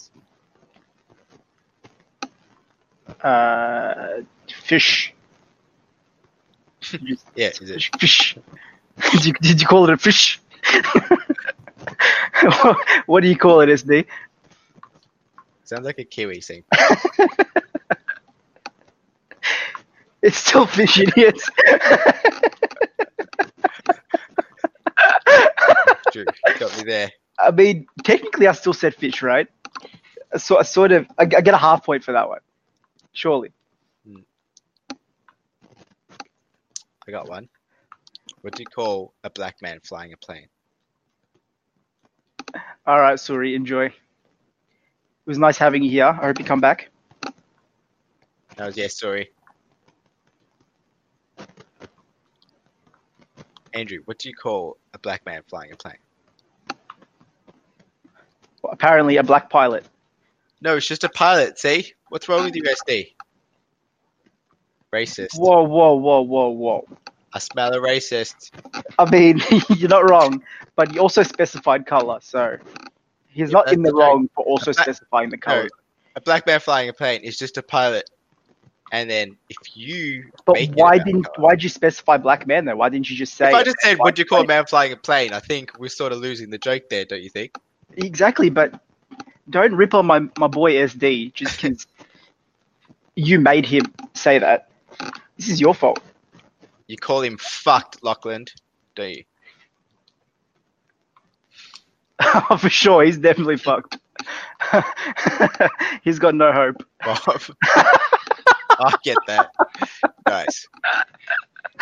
Uh, fish. Yeah, is it? Fish. Did you, did you call it a fish? What do you call it, S D? Sounds like a Kiwi thing. It's still fish, idiots. Drew, you got me there. I mean, technically, I still said fish, right? So, I sort of, I get a half point for that one. Surely. I got one. What do you call a black man flying a plane? All right, Suri, enjoy. It was nice having you here. I hope you come back. That was, yeah, Suri. Andrew, what do you call a black man flying a plane? Well, apparently a black pilot. No, it's just a pilot, see? What's wrong with you, S D? Racist. Whoa, whoa, whoa, whoa, whoa. I smell a racist. I mean, you're not wrong, but you also specified colour, so he's yeah, not in the, the wrong for also black, specifying the colour. No, a black man flying a plane is just a pilot. And then if you... But make why didn't color, why did you specify black man, though? Why didn't you just say... If I just said, what do you call a man flying a plane? I think we're sort of losing the joke there, don't you think? Exactly, but... Don't rip on my, my boy S D just because you made him say that. This is your fault. You call him fucked, Lachlan, don't you? For sure, he's definitely fucked. He's got no hope. I get that. Nice.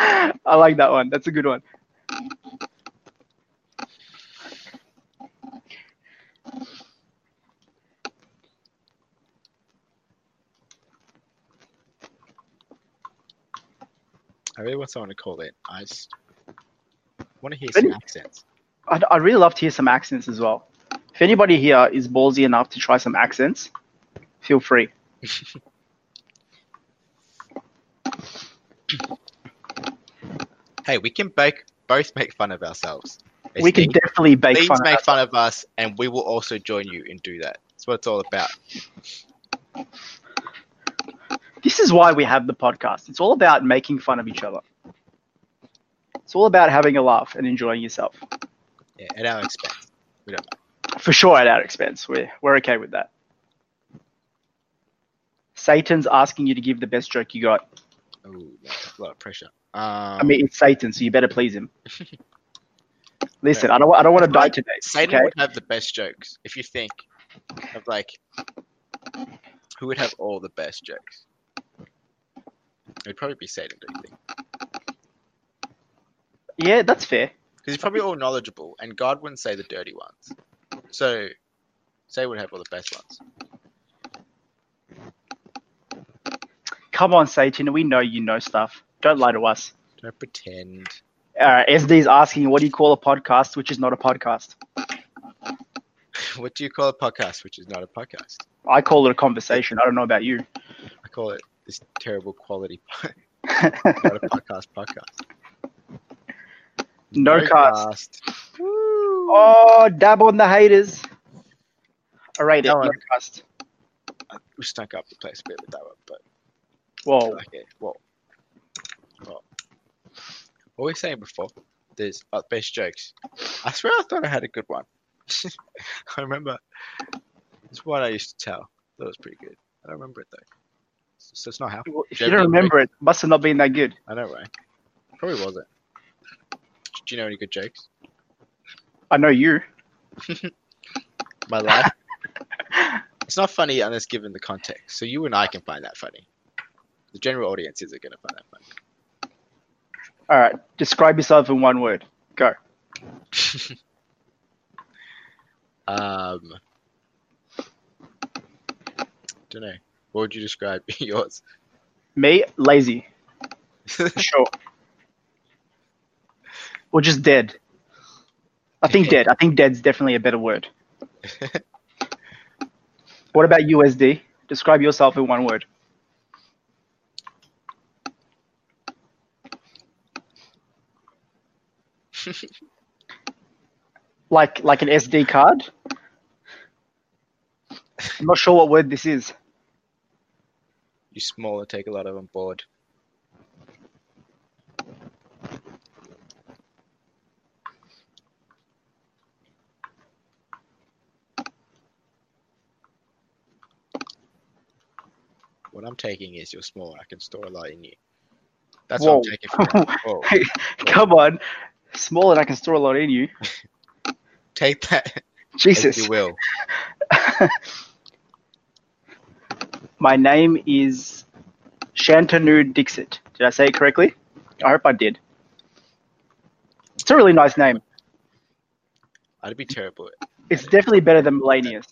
I like that one. That's a good one. I really want someone to call it. I just want to hear some accents. I'd, I'd really love to hear some accents as well. If anybody here is ballsy enough to try some accents, feel free. Hey, we can bake, both make fun of ourselves. It's we can deep, definitely bake fun make ourselves. fun of us, and we will also join you and do that. That's what it's all about. This is why we have the podcast. It's all about making fun of each other. It's all about having a laugh and enjoying yourself. Yeah, at our expense. We don't mind. For sure, at our expense. We're, we're okay with that. Satan's asking you to give the best joke you got. Oh, that's a lot of pressure. Um, I mean, it's Satan, so you better please him. Listen, I don't, I don't want to die today. Satan okay? would have the best jokes. If you think of, like, who would have all the best jokes? It'd probably be Satan, don't you think? Yeah, that's fair. Because he's probably all knowledgeable, and God wouldn't say the dirty ones. So, Satan would have all the best ones. Come on, Satan, we know you know stuff. Don't lie to us. Don't pretend. Alright, S D's asking, what do you call a podcast which is not a podcast? What do you call a podcast which is not a podcast? I call it a conversation. I don't know about you. I call it this terrible quality not a podcast podcast. No, no cast. cast. Oh, dab on the haters. All right, no, no cast. We stunk up the place a bit with that one, but whoa, like it. whoa, whoa. What were we saying before? There's uh, best jokes. I swear, I thought I had a good one. I remember it's one I used to tell. That was pretty good. I don't remember it though. So it's not how. If you don't remember it, it must have not been that good. I know, right? Probably wasn't. Do you know any good jokes? I know you. My life. It's not funny unless given the context. So you and I can find that funny. The general audience isn't going to find that funny. All right. Describe yourself in one word. Go. um. Don't know. What would you describe yours? Me? Lazy. Sure. Or just dead. I think dead. I think dead's definitely a better word. What about you, S D? Describe yourself in one word. Like like an S D card? I'm not sure what word this is. You smaller take a lot of on board. What I'm taking is you're small. I can store a lot in you. That's Whoa. What I'm taking from you. Whoa. Hey, come on. Small and I can store a lot in you. Take that. Jesus. If you will. My name is Shantanu Dixit. Did I say it correctly? I hope I did. It's a really nice name. I'd be terrible at it. It's definitely better than Melanius.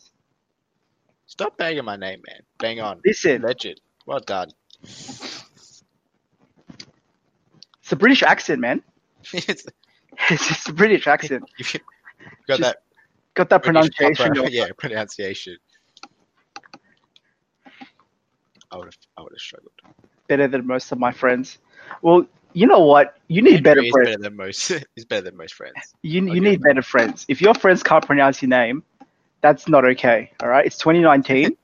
Stop banging my name, man. Bang on. Listen. Legend. Well done. It's a British accent, man. it's, it's just a British accent. You've got just that. Got that British pronunciation. Proper, yeah, pronunciation. I would have. I would have struggled. Better than most of my friends. Well, you know what? You need Andrew better is friends. Better than most. He's better than most friends. You I'll you need better friends. If your friends can't pronounce your name. That's not okay, all right? It's twenty nineteen,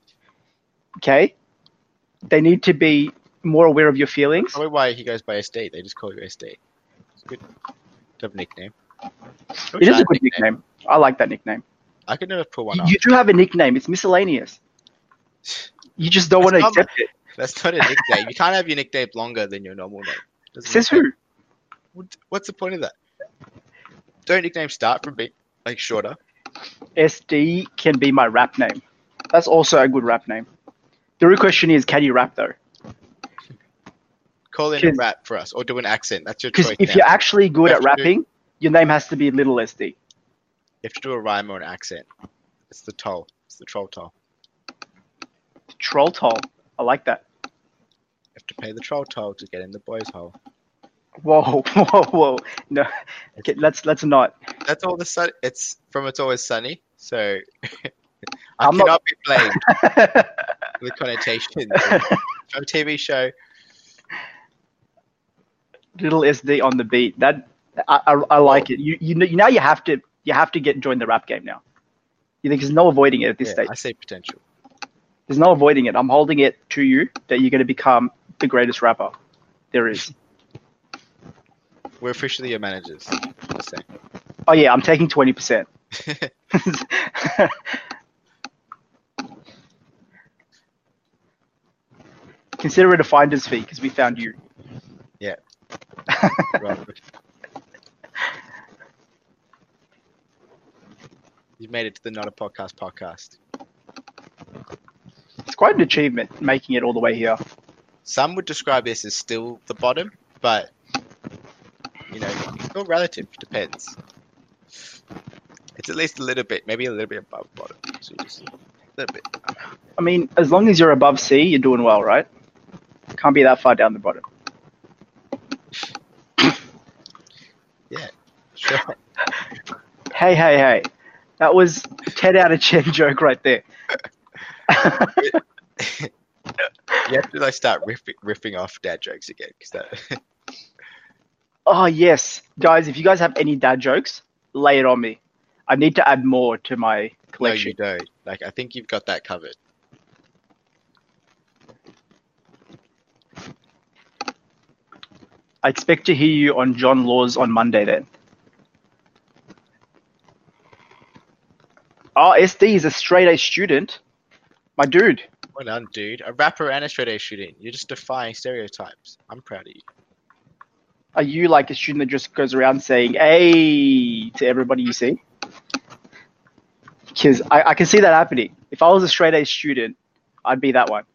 okay? They need to be more aware of your feelings. Probably why he goes by S D. They just call you S D. It's a good have a nickname. It is a good nickname. nickname. I like that nickname. I could never pull one off. You do have a nickname. It's miscellaneous. You just don't want to accept it. That's not a nickname. You can't have your nickname longer than your normal name. Doesn't Says who? What's the point of that? Don't nicknames start from being, like, shorter? S D can be my rap name. That's also a good rap name. The real question is, can you rap though? Call in a rap for us or do an accent. That's your choice. Because if now. You're actually good you at rapping, do, your name has to be Little S D. You have to do a rhyme or an accent. It's the toll. It's the troll toll. The troll toll. I like that. You have to pay the troll toll to get in the boys' hole. Whoa, whoa, whoa! No, okay, let's let's not. That's all the sun. It's from It's Always Sunny, so I I'm cannot not... be blamed for the connotations from T V show. Little S D on the beat. That I, I, I like it. You you know, now you have to you have to get join the rap game now. You think there's no avoiding it at this yeah, stage? I see potential. There's no avoiding it. I'm holding it to you that you're going to become the greatest rapper there is. We're officially your managers. Oh, yeah, I'm taking twenty percent. Consider it a finder's fee because we found you. Yeah. Right. You've made it to the Not a Podcast podcast. It's quite an achievement making it all the way here. Some would describe this as still the bottom, but... You know, it's all relative, depends. It's at least a little bit, maybe a little bit above bottom. So just a little bit. I mean, as long as you're above C, you're doing well, right? Can't be that far down the bottom. Yeah, sure. Hey, hey, hey. That was a ten out of ten joke right there. You have to like start riffing, riffing off dad jokes again, because that... Oh, yes. Guys, if you guys have any dad jokes, lay it on me. I need to add more to my collection. No, you don't. Like, I think you've got that covered. I expect to hear you on John Laws on Monday then. Oh, S D is a straight A student. My dude. Well done, dude. A rapper and a straight A student. You're just defying stereotypes. I'm proud of you. Are you like a student that just goes around saying, hey, to everybody you see? Because I, I can see that happening. If I was a straight A student, I'd be that one.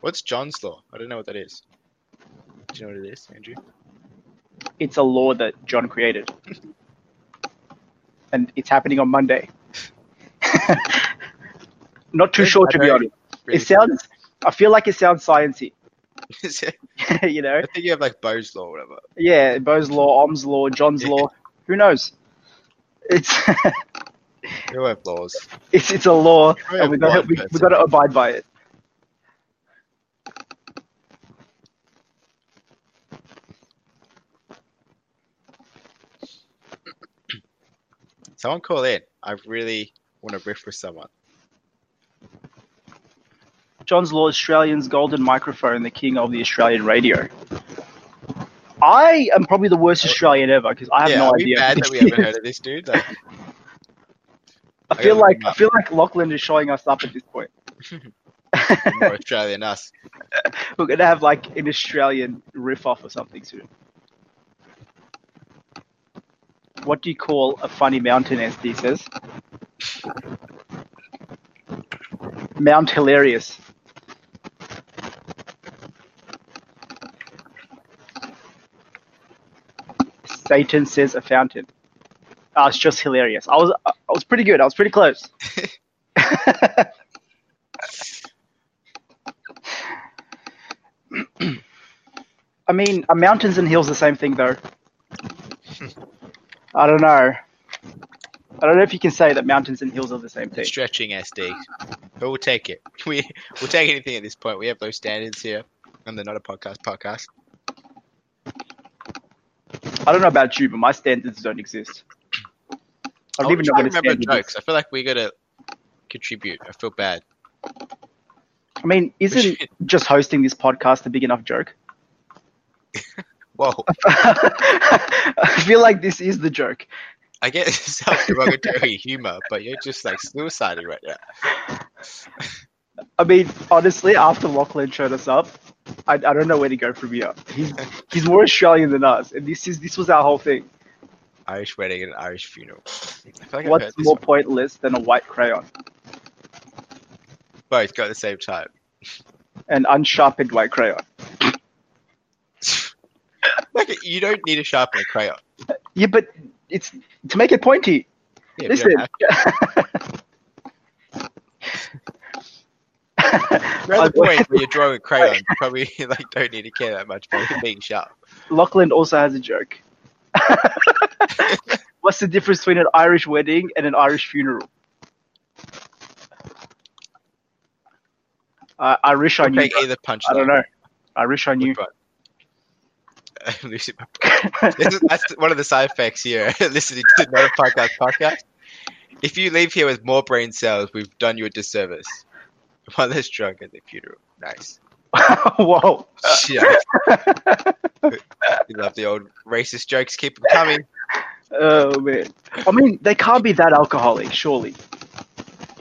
What's John's law? I don't know what that is. Do you know what it is, Andrew? It's a law that John created. And it's happening on Monday. Not too sure, to be honest. Really it sounds, I feel like it sounds sciencey. You know, I think you have like Bo's law or whatever. Yeah, Bo's law, Om's law, John's yeah. law. Who knows? It's you have laws. It's it's a law, and we got we we got to abide by it. Someone call in. I really want to riff with someone. John's Law, Australian's golden microphone, the king of the Australian radio. I am probably the worst Australian ever because I have yeah, no are idea. Yeah, bad that we haven't heard of this dude. Like, I, I feel like I feel like Lachlan is showing us up at this point. More Australian us. We're gonna have like an Australian riff off or something soon. What do you call a funny mountain? S D says. Mount Hilarious. Satan says a fountain. Oh, it's just hilarious. I was I was pretty good. I was pretty close. I mean, are mountains and hills the same thing, though? I don't know. I don't know if you can say that mountains and hills are the same thing. Stretching, S D. But we'll take it. We, we'll take anything at this point. We have those standards here on the Not a Podcast podcast. I don't know about you, but my standards don't exist. I don't oh, even know what a standard jokes. Is. I feel like we got to contribute. I feel bad. I mean, isn't just hosting this podcast a big enough joke? Whoa. I feel like this is the joke. I get it sounds derogatory humor, but you're just like suicidal right now. I mean, honestly, after Lachlan showed us up, I, I don't know where to go from here. He's he's more Australian than us, and this is this was our whole thing. Irish wedding and Irish funeral. I feel like what's more one. Pointless than a white crayon? Both go at the same time. An unsharpened white crayon. Like you don't need to sharpen a crayon. Yeah, but. It's to make it pointy. Yeah, listen. Around the point where you're drawing a crayon, you probably like don't need to care that much about it being sharp. Lachlan also has a joke. What's the difference between an Irish wedding and an Irish funeral? Uh, I wish I knew. Either punch I don't know. I wish I knew. I'm losing my brain. That's one of the side effects here. Listening to the Not a Podcast podcast. If you leave here with more brain cells, we've done you a disservice. One less drunk at the funeral. Nice. Whoa. Shit. You love the old racist jokes. Keep them coming. Oh, man. I mean, they can't be that alcoholic, surely.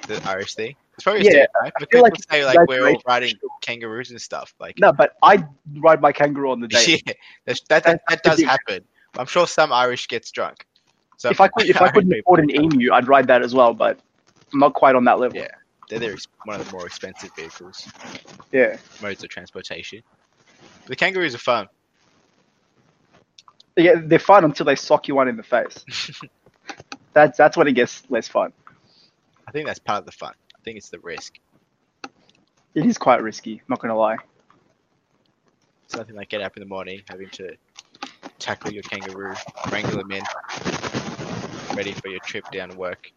The Irish thing? It's probably yeah, stereotype, but people like say like we're all riding kangaroos and stuff. Like no, but I ride my kangaroo on the day. Yeah, that that, that, that does happen. I'm sure some Irish gets drunk. So if I could, if Irish I couldn't afford an emu, I'd ride that as well. But I'm not quite on that level. Yeah, they're, they're one of the more expensive vehicles. Yeah, modes of transportation. But the kangaroos are fun. Yeah, they're fun until they sock you one in the face. that's that's when it gets less fun. I think that's part of the fun. I think it's the risk. It is quite risky, not going to lie. It's nothing like getting up in the morning, having to tackle your kangaroo, wrangle him in, ready for your trip down to work.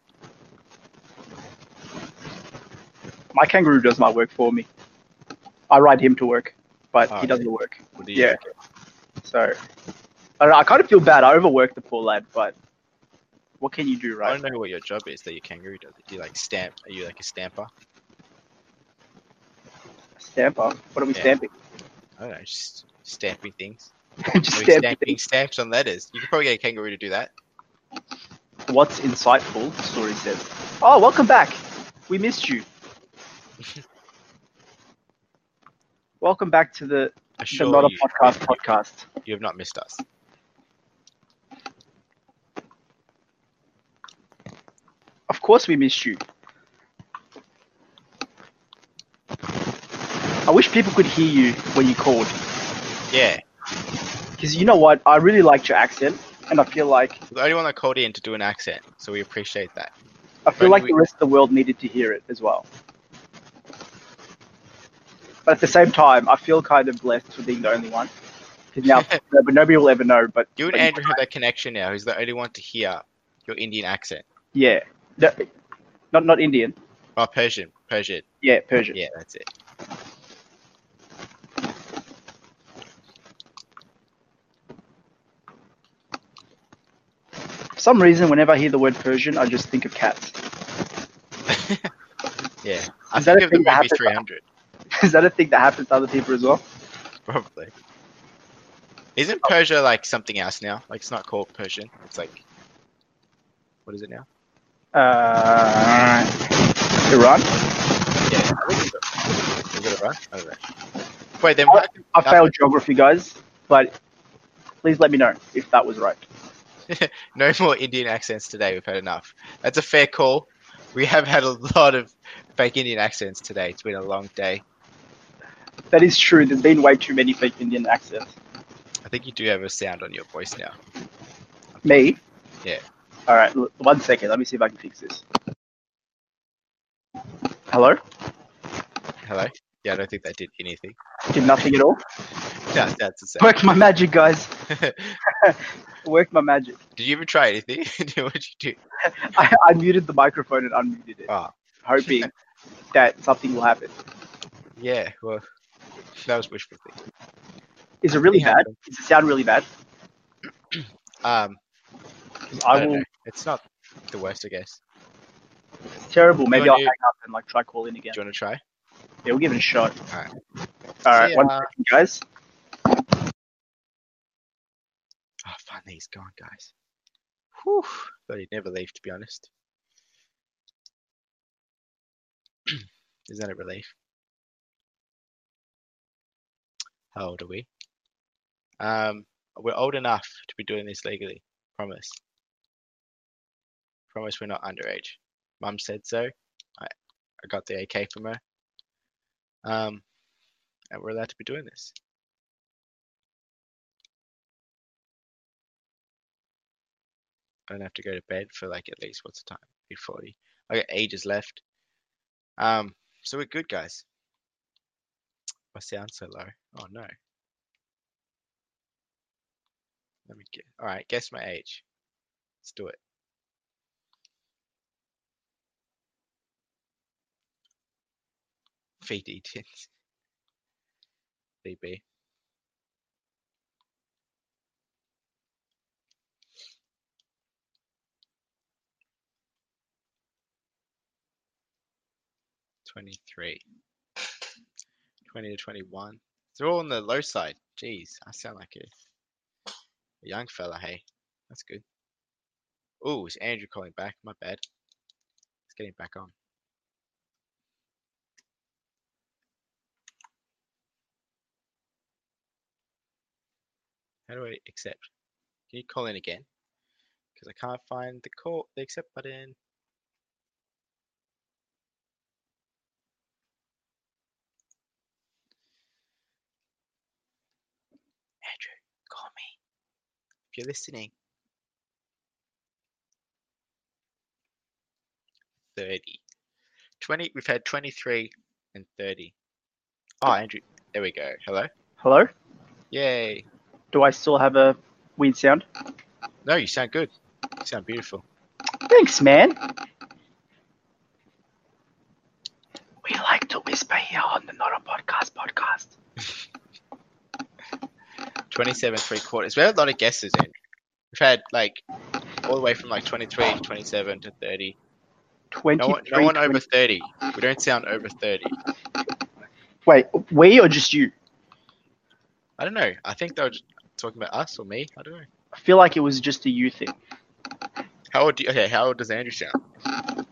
My kangaroo does my work for me. I ride him to work, but oh, he does the work. What do you yeah. Like? So, I don't know, I kind of feel bad. I overwork the poor lad, but... What can you do, right? I don't know what your job is that your kangaroo does. Do you like stamp? Are you like a stamper? A stamper? What are we yeah. stamping? I don't know, just stamping things. just stamping, stamping stamps on letters. You could probably get a kangaroo to do that. What's insightful, Suri says. Oh, welcome back. We missed you. Welcome back to the, the Not a Podcast podcast. You have not missed us. Of course we missed you. I wish people could hear you when you called. Yeah. Because you know what? I really liked your accent, and I feel like... You're the only one that called in to do an accent, so we appreciate that. I feel but like we... the rest of the world needed to hear it as well. But at the same time, I feel kind of blessed for being the only one. Because now, but nobody will ever know. But you and like, Andrew have that connection now. He's the only one to hear your Indian accent. Yeah. No, not not Indian. Oh, Persian. Persian. Yeah, Persian. Yeah, that's it. For some reason, whenever I hear the word Persian, I just think of cats. Yeah. Is I that think a of thing the movie three hundred. To, is that a thing that happens to other people as well? Probably. Isn't oh. Persia like something else now? Like, it's not called Persian. It's like, what is it now? Uh, Iran? Yeah, I think it's Iran. Is it Iran? I don't know. Wait, then I, I failed geography, guys, but please let me know if that was right. No more Indian accents today. We've had enough. That's a fair call. We have had a lot of fake Indian accents today. It's been a long day. That is true. There's been way too many fake Indian accents. I think you do have a sound on your voice now. Me? Yeah. All right. Look, one second. Let me see if I can fix this. Hello? Hello? Yeah, I don't think that did anything. Did nothing at all? No, that's the sound. Work my magic, guys. Work my magic. Did you even try anything? What did you do? I, I muted the microphone and unmuted it, oh. hoping that something will happen. Yeah, well, that was wishful thinking. Is it really bad? Happened. Is it sound really bad? um, I, I don't will... know. It's not the worst, I guess. It's terrible. Maybe I'll do... hang up and like try calling again. Do you want to try? Yeah, we'll give it a shot. All right, All right one second, guys. Oh, finally he's gone, guys. Whew. Thought he'd never leave, to be honest. Is that a relief? How old are we? Um, we're old enough to be doing this legally. Promise. Promise we're not underage. Mum said so. I, I got the A K from her. Um, and we're allowed to be doing this. I don't have to go to bed for like at least what's the time? Be forty. I got ages left. Um, so we're good, guys. My sound's so low. Oh no. Let me get. All right, guess my age. Let's do it. V D tins. V B. twenty-three, twenty to twenty-one. They're all on the low side. Jeez, I sound like a, a young fella, hey. That's good. Ooh, it's Andrew calling back. My bad. Let's get him back on. How do I accept? Can you call in again? Because I can't find the call, the accept button. If you're listening, thirty, twenty, we've had twenty-three and thirty. Oh, Andrew, there we go. Hello? Hello? Yay. Do I still have a weird sound? No, you sound good. You sound beautiful. Thanks, man. We like to whisper here on the Not a Podcast podcast. twenty-seven, three quarters. We had a lot of guesses in. We've had like all the way from like twenty-three, twenty-seven to thirty. No one, no one over thirty. We don't sound over thirty. Wait, we or just you? I don't know. I think they were just talking about us or me. I don't know. I feel like it was just a you thing. How old do you, okay, how old does Andrew sound?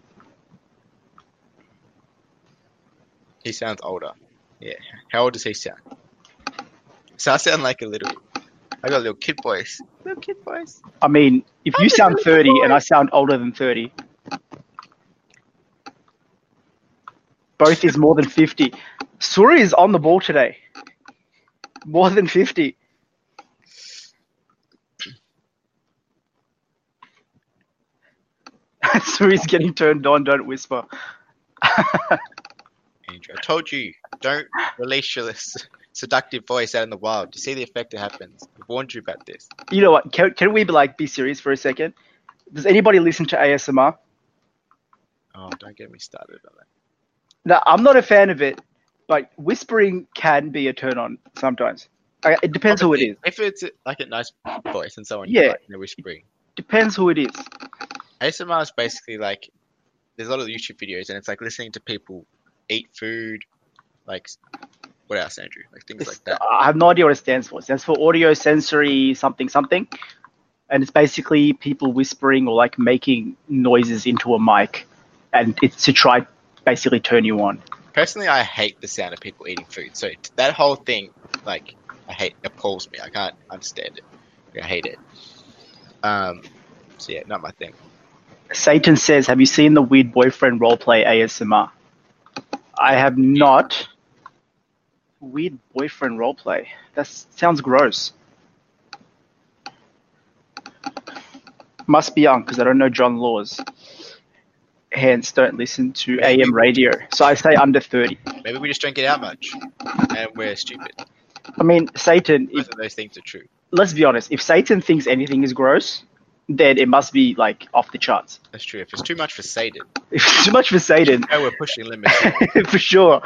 He sounds older. Yeah. How old does he sound? So I sound like a little, I got a little kid voice. Little kid voice. I mean, if you sound thirty and I sound older than thirty, both is more than fifty. Suri is on the ball today. More than fifty. Suri's getting turned on, don't whisper. Andrew, I told you, don't release your list. Seductive voice out in the wild. Do you see the effect it happens? I warned you about this. You know what? Can, can we be like be serious for a second? Does anybody listen to A S M R? Oh, don't get me started about that. No, I'm not a fan of it, but whispering can be a turn on sometimes. It depends Obviously, who it is. If it's like a nice voice and so on, yeah, like, they're whispering. Depends who it is. A S M R is basically like, there's a lot of YouTube videos and it's like listening to people eat food, like, what else, Andrew? Like things it's, like that. I have no idea what it stands for. It stands for audio, sensory, something, something. And it's basically people whispering or like making noises into a mic, and it's to try basically turn you on. Personally, I hate the sound of people eating food. So that whole thing, like, I hate, appalls me. I can't understand it. I hate it. Um, so yeah, not my thing. Satan says, have you seen the Weird Boyfriend roleplay A S M R? I have not. Weird Boyfriend roleplay. That sounds gross. Must be young because I don't know John Laws. Hence, don't listen to maybe A M radio. So I say under thirty. Maybe we just don't get out much and we're stupid. I mean, Satan... Both if, of those things are true. Let's be honest. If Satan thinks anything is gross, then it must be, like, off the charts. That's true. If it's too much for Satan. If it's too much for Satan... Oh, we're pushing limits. For sure.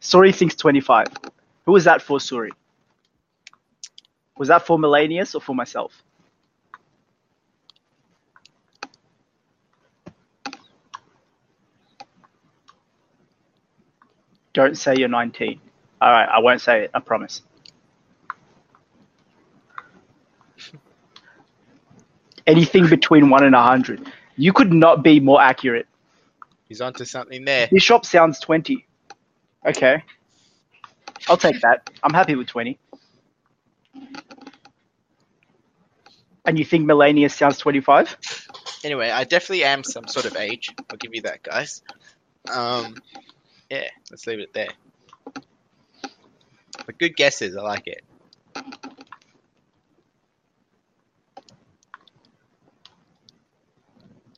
Suri thinks twenty-five. Who was that for, Suri? Was that for Melanius or for myself? Don't say you're nineteen. All right, I won't say it. I promise. Anything between one and a hundred. You could not be more accurate. He's onto something there. Bishop sounds twenty. Okay. I'll take that. I'm happy with twenty. And you think Melanius sounds twenty-five? Anyway, I definitely am some sort of age. I'll give you that, guys. Um... Yeah, let's leave it there. But good guesses, I like it.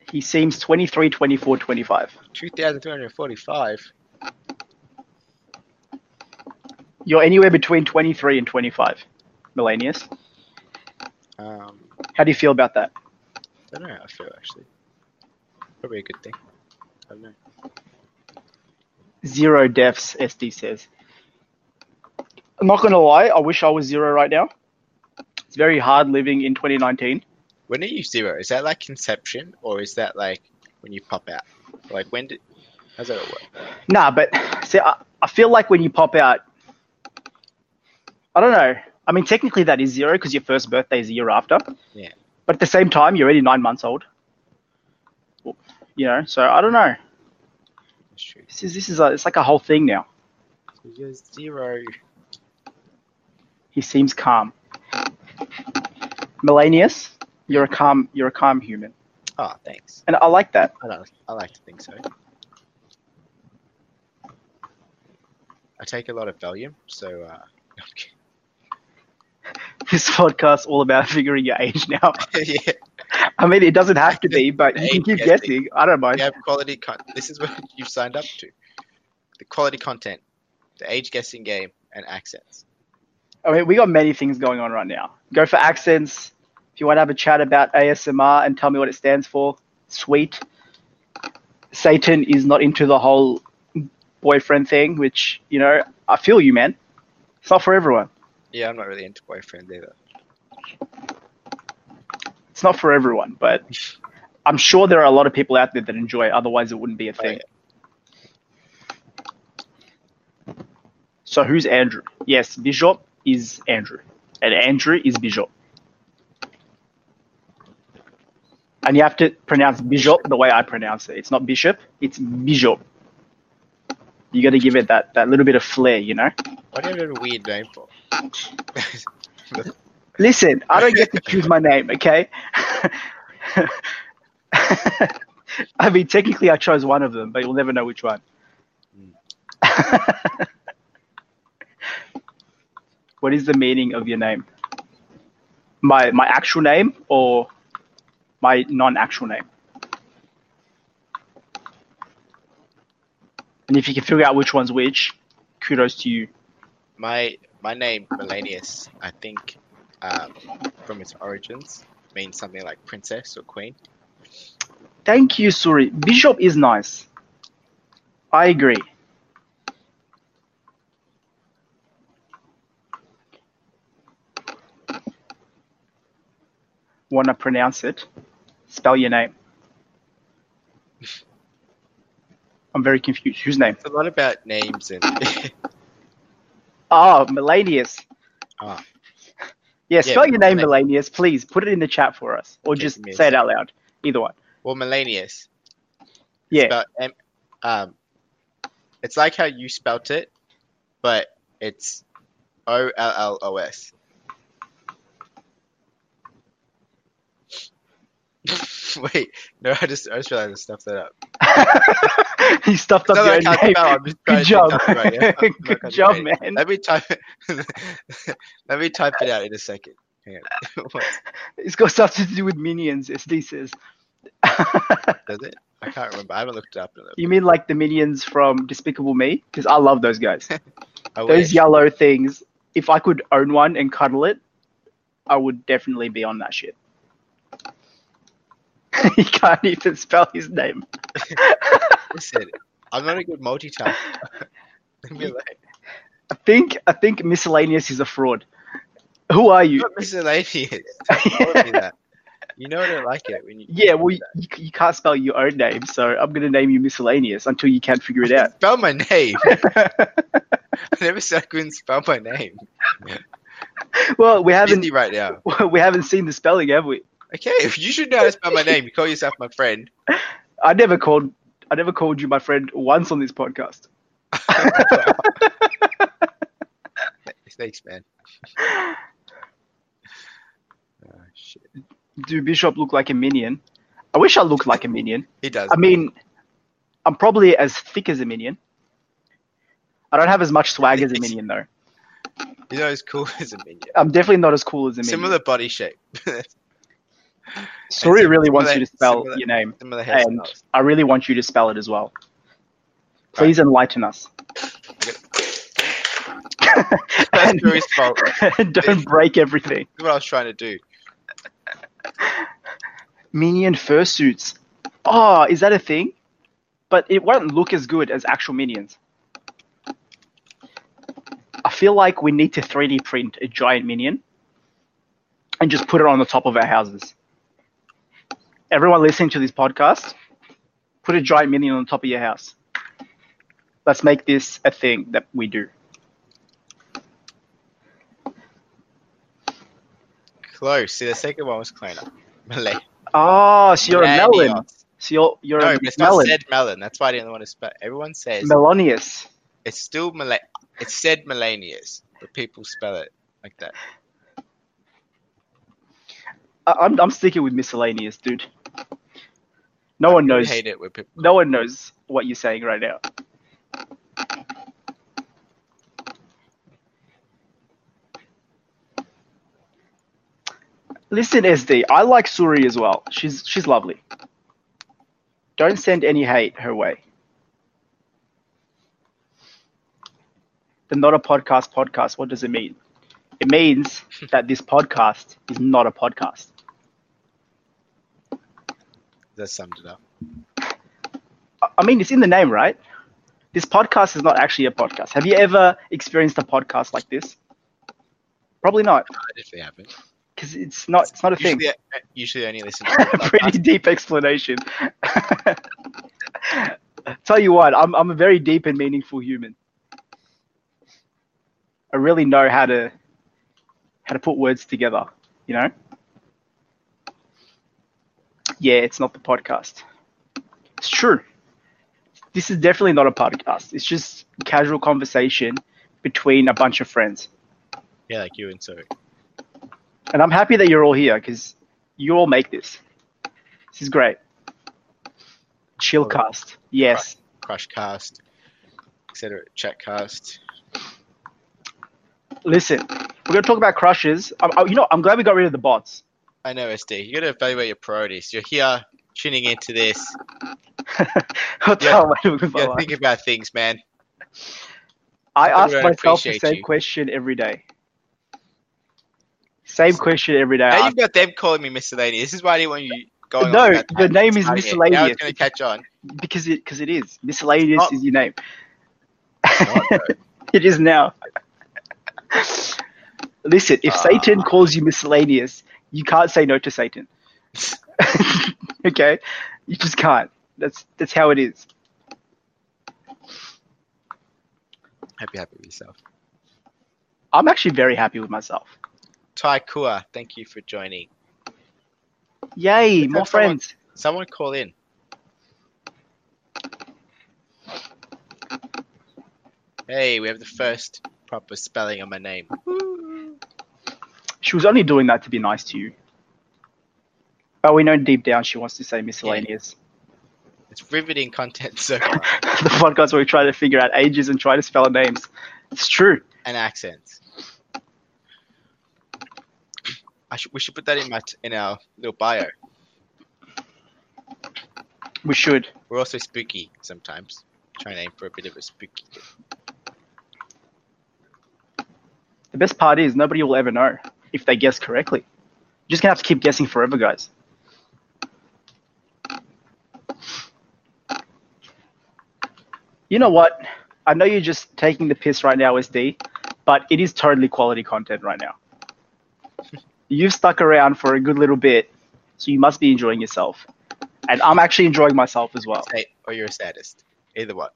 He seems twenty-three, twenty-four, twenty-five. two thousand three hundred forty-five. You're anywhere between twenty-three and twenty-five, Melanius. Um, How do you feel about that? I don't know how I feel, actually. Probably a good thing. I don't know. Zero deaths, S D says. I'm not going to lie. I wish I was zero right now. It's very hard living in twenty nineteen. When are you zero? Is that like conception or is that like when you pop out? Like when did... How's that all work? Nah, but see, I, I feel like when you pop out... I don't know. I mean, technically that is zero because your first birthday is a year after. Yeah. But at the same time, you're already nine months old. You know, so I don't know. True. This is this is a, it's like a whole thing now. You're zero. He seems calm. Melanius, you're a calm you're a calm human. Oh, thanks. And I like that. I don't, I like to think so. I take a lot of Valium, so. Uh, okay. This podcast's all about figuring your age now. Yeah. I mean, it doesn't have to be, but you can keep guessing. guessing. I don't mind. You have quality con- This is what you've signed up to. The quality content, the age guessing game, and accents. I mean, we got many things going on right now. Go for accents. If you want to have a chat about A S M R and tell me what it stands for, sweet. Satan is not into the whole boyfriend thing, which, you know, I feel you, man. It's not for everyone. Yeah, I'm not really into boyfriend either. It's not for everyone, but I'm sure there are a lot of people out there that enjoy it. Otherwise, it wouldn't be a thing. Oh, yeah. So who's Andrew? Yes, Bishop is Andrew. And Andrew is Bishop. And you have to pronounce Bishop the way I pronounce it. It's not Bishop. It's Bishop. You got to give it that, that little bit of flair, you know? What do you have a weird name for? Listen, I don't get to choose my name, okay? I mean, technically I chose one of them, but you'll never know which one. Mm. What is the meaning of your name? My my actual name or my non-actual name? And if you can figure out which one's which, kudos to you. My my name, Melanius, I think... Um, from its origins, means something like princess or queen. Thank you, Suri. Bishop is nice. I agree. want to pronounce it, spell your name. I'm very confused. Whose name? It's a lot about names. And oh, Melanius. Oh. Yeah, yeah, spell your name, Melanius, please. Put it in the chat for us. Or okay, just say it out loud. Either one. Well, Melanius. Yeah. It's, about, um, it's like how you spelt it, but it's O L L O S. Wait, no, I just I just realized I stuffed that up. He stuffed up your own name. Out, Good job. Right Good I'm job, right. man. Let me type Let me type it out in a second. Hang on. It's got stuff to do with minions, S D says. Does it? I can't remember. I haven't looked it up. You mean like the minions from Despicable Me? Because I love those guys. Those wish. Yellow things. If I could own one and cuddle it, I would definitely be on that shit. He can't even spell his name. Listen, I'm not a good multitasker. Like, I think I think miscellaneous is a fraud. Who are you? I'm not miscellaneous. Don't me that. You know I don't like it when you. Yeah, well, you, you can't spell your own name, so I'm gonna name you miscellaneous until you can figure it out. Spell my name. I never said I couldn't spell my name. Well, we haven't Disney right now. We haven't seen the spelling, have we? Okay, if you should know how to spell my name, you call yourself my friend. I never called I never called you my friend once on this podcast. Thanks, man. Oh, shit. Do Bishop look like a minion? I wish I looked like a minion. He does. I mean, I'm probably as thick as a minion. I don't have as much swag as a minion, though. You're not as cool as a minion. I'm definitely not as cool as a minion. Similar body shape. Suri really wants you to spell your name, and I really want you to spell it as well. Please enlighten us. That's Suri's fault. Don't break everything. That's what I was trying to do. Minion fursuits. Oh, is that a thing? But it won't look as good as actual minions. I feel like we need to three D print a giant minion and just put it on the top of our houses. Everyone listening to this podcast, put a giant minion on the top of your house. Let's make this a thing that we do. Close. See, the second one was cleaner. Malay. Oh, so you're Melanius. A melon. So you're, you're no, a melon. No, it's not said melon. That's why I didn't want to spell. Everyone says Melanius. It's still Malay. It's said Melanius, but people spell it like that. I'm I'm sticking with miscellaneous, dude. No I one knows. Hate it when people... No one knows what you're saying right now. Listen, S D, I like Suri as well. She's she's lovely. Don't send any hate her way. The Not a Podcast podcast. What does it mean? It means that this podcast is not a podcast. That summed it up. I mean, it's in the name, right? This podcast is not actually a podcast. Have you ever experienced a podcast like this? Probably not. I definitely haven't. Because it's not, it's not a usually, thing. I usually only listen to a pretty deep explanation. Tell you what, I'm I'm a very deep and meaningful human. I really know how to how to put words together, you know? Yeah, it's not the podcast. It's true. This is definitely not a podcast. It's just casual conversation between a bunch of friends. Yeah, like you and Suri. And I'm happy that you're all here because you all make this. This is great. Chillcast, oh, yes. Crush, Crushcast, et cetera. Chatcast. Listen, we're going to talk about crushes. Um, you know, I'm glad we got rid of the bots. I know, S D. You got to evaluate your priorities. You're here tuning into this. What the hell am I doing? Yeah, think about things, man. I, I ask myself the same you. question every day. Same so, question every day. Now you've got them calling me miscellaneous. This is why I didn't want you going no, on. No, your name is miscellaneous. Now it's going to catch on. Because it, cause it is. Miscellaneous is your name. Not, it is now. Listen, if uh, Satan calls you miscellaneous, you can't say no to Satan. Okay? You just can't. That's that's how it is. Happy, happy with yourself. I'm actually very happy with myself. Tai Kua, thank you for joining. Yay, Let's more friends. Someone, someone call in. Hey, we have the first proper spelling of my name. She was only doing that to be nice to you. But we know deep down she wants to say miscellaneous. Yeah. It's riveting content so far. The podcast where we try to figure out ages and try to spell names. It's true. And accents. I should, we should put that in my t- in our little bio. We should. We're also spooky sometimes. Trying to aim for a bit of a spooky thing. The best part is nobody will ever know if they guess correctly. You're just going to have to keep guessing forever, guys. You know what? I know you're just taking the piss right now, S D, but it is totally quality content right now. You've stuck around for a good little bit, so you must be enjoying yourself. And I'm actually enjoying myself as well. Or you're a sadist. Either one.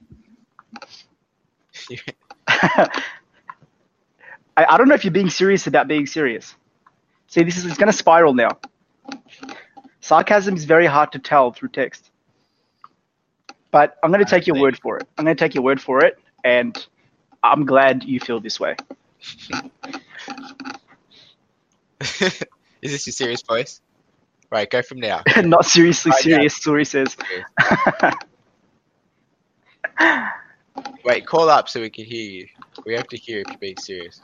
I, I don't know if you're being serious about being serious. See, this is it's going to spiral now. Sarcasm is very hard to tell through text. But I'm going to take your word for it. I'm going to take your word for it, and I'm glad you feel this way. Is this your serious voice? Right, go from now. Not seriously right serious, Suri says. Wait, call up so we can hear you. We have to hear if you're being serious.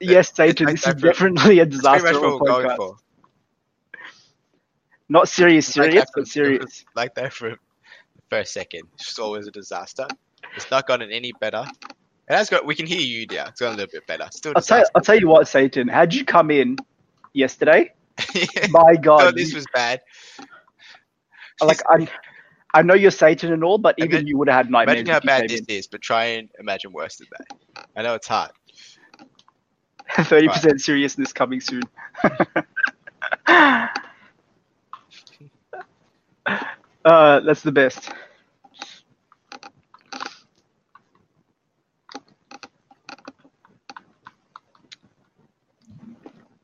Yes, Satan, this is definitely a disaster. That's pretty much what we're going for. Not serious, serious, but serious. Like that for the first second. It's just always a disaster. It's not gotten any better. It has got. We can hear you now. It's gotten a little bit better. Still I'll, tell, I'll tell you what, Satan. How'd you come in yesterday? My God. No, this was bad. Like, I I know you're Satan and all, but even imagine, you would have had nightmares. Imagine how bad this is, but try and imagine worse than that. I know it's hard. thirty percent right. Seriousness coming soon. uh, that's the best.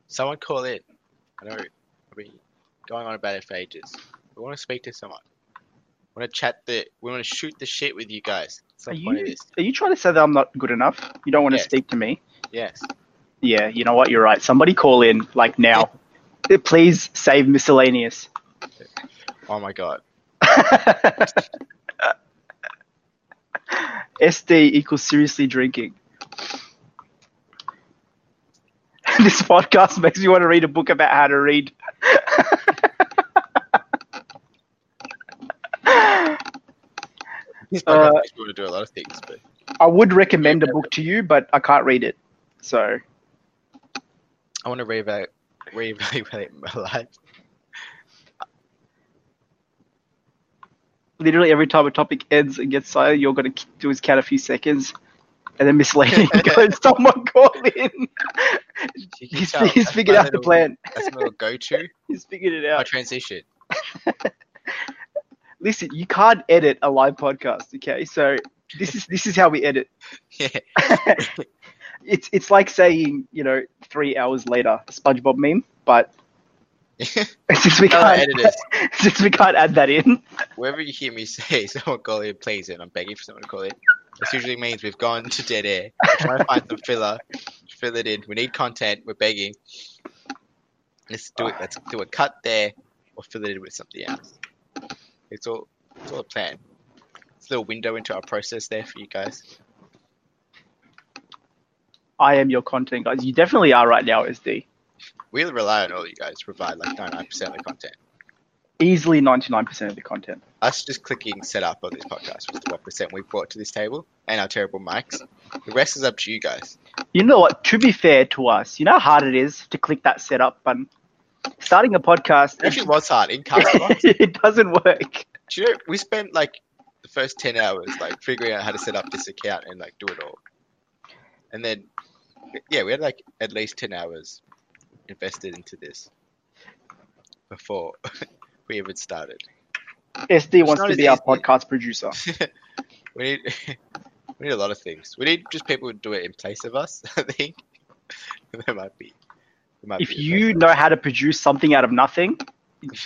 Someone call in. I know I've been going on about it for ages. We want to speak to someone. We want to chat the. We want to shoot the shit with you guys. Are you, are you trying to say that I'm not good enough? You don't want yes. to speak to me? Yes. Yeah, you know what? You're right. Somebody call in, like, now. Please save miscellaneous. Oh, my God. S D equals seriously drinking. This podcast makes me want to read a book about how to read. This podcast makes me want to do a lot of things. But I would recommend a book to you, but I can't read it. So, I want to reevaluate, reevaluate my life. Literally, every time a topic ends and gets silent, you're going to do is count a few seconds, and then miscellaneous goes, someone call in. He's, tell, he's figured out little, the plan. That's my little go-to. He's figured it out. My transition. Listen, you can't edit a live podcast, okay? So this is this is how we edit. Yeah. It's it's like saying, you know, three hours later, SpongeBob meme, but since we can't since we can't add that in. Wherever you hear me say someone call in, please, and I'm begging for someone to call in. This usually means we've gone to dead air. We're trying to find some filler, fill it in. We need content. We're begging. Let's do it. Let's do a cut there, or fill it in with something else. It's all it's all a plan. It's a little window into our process there for you guys. I am your content, guys. You definitely are right now, S D. We rely on all you guys to provide like ninety-nine percent of the content. Easily ninety-nine percent of the content. Us just clicking setup on this podcast was the one percent we brought to this table and our terrible mics. The rest is up to you guys. You know what? To be fair to us, you know how hard it is to click that setup button? Starting a podcast... It actually was hard. In Castbox. It doesn't work. Do you know, we spent like the first ten hours, like figuring out how to set up this account and like do it all. And then, yeah, we had like at least ten hours invested into this before we even started. S D wants to be our podcast producer. we need we need a lot of things. We need just people who do it in place of us, I think. There might be. There might if be you know how to produce something out of nothing,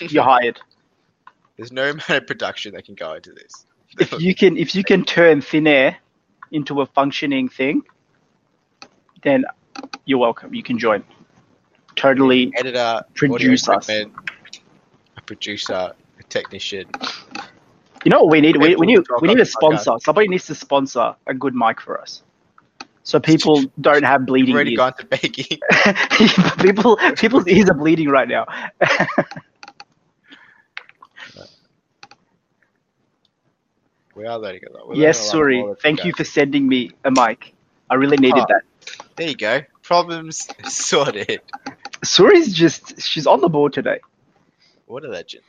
you're hired. There's no amount of production that can go into this. If you can if you can turn thin air into a functioning thing, then you're welcome. You can join. Totally editor, produce us. A producer, a technician. You know what we need? We, we need we need a sponsor. Somebody needs to sponsor a good mic for us, so people don't have bleeding. We've already gone to baking. people people's ears are bleeding right now. We are learning a lot. We're yes, Suri. Thank you for sending me a mic. I really needed oh, that. There you go. Problems sorted. Suri's just she's on the board today. What a legend.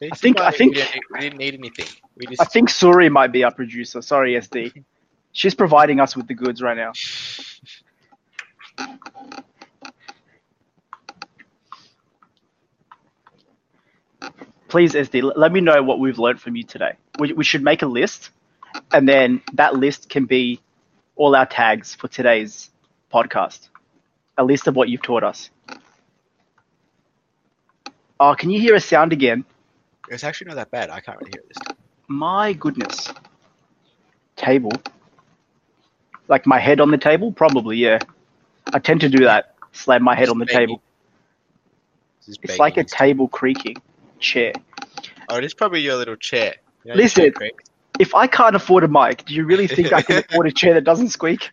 I think I think we didn't, we didn't need anything. We just, I think Suri might be our producer. Sorry, S D. She's providing us with the goods right now. Please, S D, let me know what we've learned from you today. We, we should make a list, and then that list can be all our tags for today's podcast. A list of what you've taught us. Oh, can you hear a sound again? It's actually not that bad. I can't really hear it this time. My goodness. Table. Like my head on the table? Probably, yeah. I tend to do that. Slam my head on the table. It's like a table creaking. Chair. Oh, it is probably your little chair. You know, listen, chair if I can't afford a mic, do you really think I can afford a chair that doesn't squeak?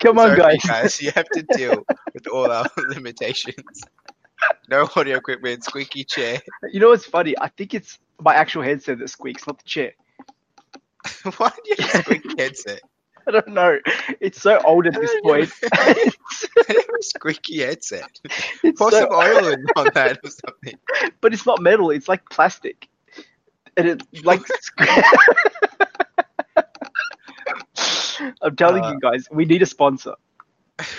Come on, guys. guys. You have to deal with all our limitations. No audio equipment, squeaky chair. You know what's funny? I think it's my actual headset that squeaks, not the chair. Why do you have a squeaky headset? I don't know. It's so old at this point. I have a squeaky headset. It's Pour so... some oil in on that or something. But it's not metal. It's like plastic. And it like... I'm telling uh, you guys, we need a sponsor.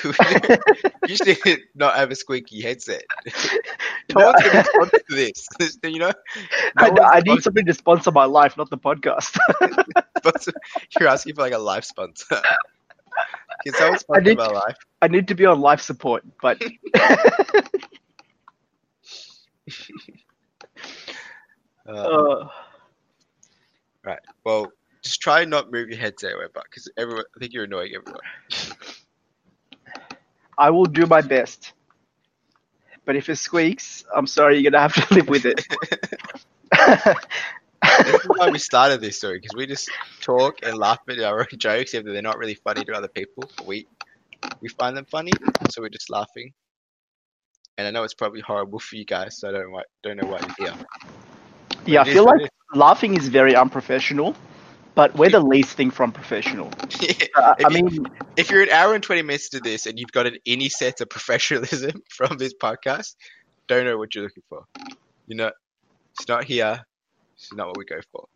You should not have a squeaky headset. No one's going to sponsor this. You know, no I, know I need something to sponsor my life, not the podcast. You're asking for like a life sponsor. Can someone sponsor I need, my life? I need to be on life support, but. um, uh. Right. Well, just try and not move your headset away, but because everyone, I think you're annoying everyone. I will do my best, but if it squeaks, I'm sorry, you're gonna have to live with it. This is why we started this story, because we just talk and laugh at our own jokes, even though they're not really funny to other people. We we find them funny, so we're just laughing. And I know it's probably horrible for you guys, so I don't don't know why you're here. But yeah, I feel like is. laughing is very unprofessional. But we're the least thing from professional. Yeah. Uh, I mean, you, if you're an hour and twenty minutes to this and you've got any sense of professionalism from this podcast, don't know what you're looking for. You know, it's not here. It's not what we go for.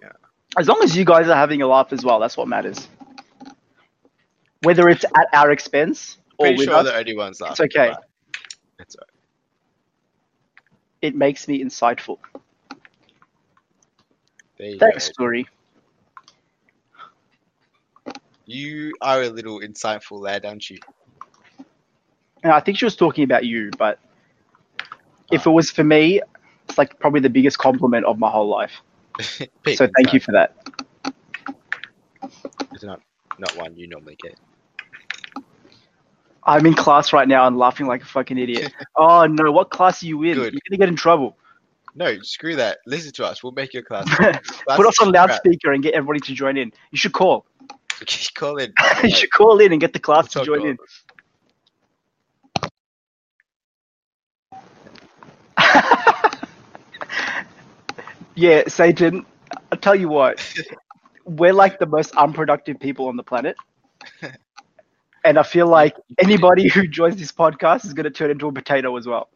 Yeah. As long as you guys are having a laugh as well, that's what matters. Whether it's at our expense or Pretty with sure us, the only ones laughing. It's okay. That's all right. It makes me insightful. Thanks, Suri. You are a little insightful lad, aren't you? And I think she was talking about you, but if oh. it was for me, it's like probably the biggest compliment of my whole life. So thank insightful. you for that. It's not, not one you normally get. I'm in class right now and laughing like a fucking idiot. Oh, no. What class are you in? Good. You're going to get in trouble. No, screw that. Listen to us. We'll make your class. class Put us on loudspeaker crap. and get everybody to join in. You should call. You should call in. you should call in and get the class we'll to join in. Yeah, Satan, I'll tell you what. we're like the most unproductive people on the planet. And I feel like anybody who joins this podcast is going to turn into a potato as well.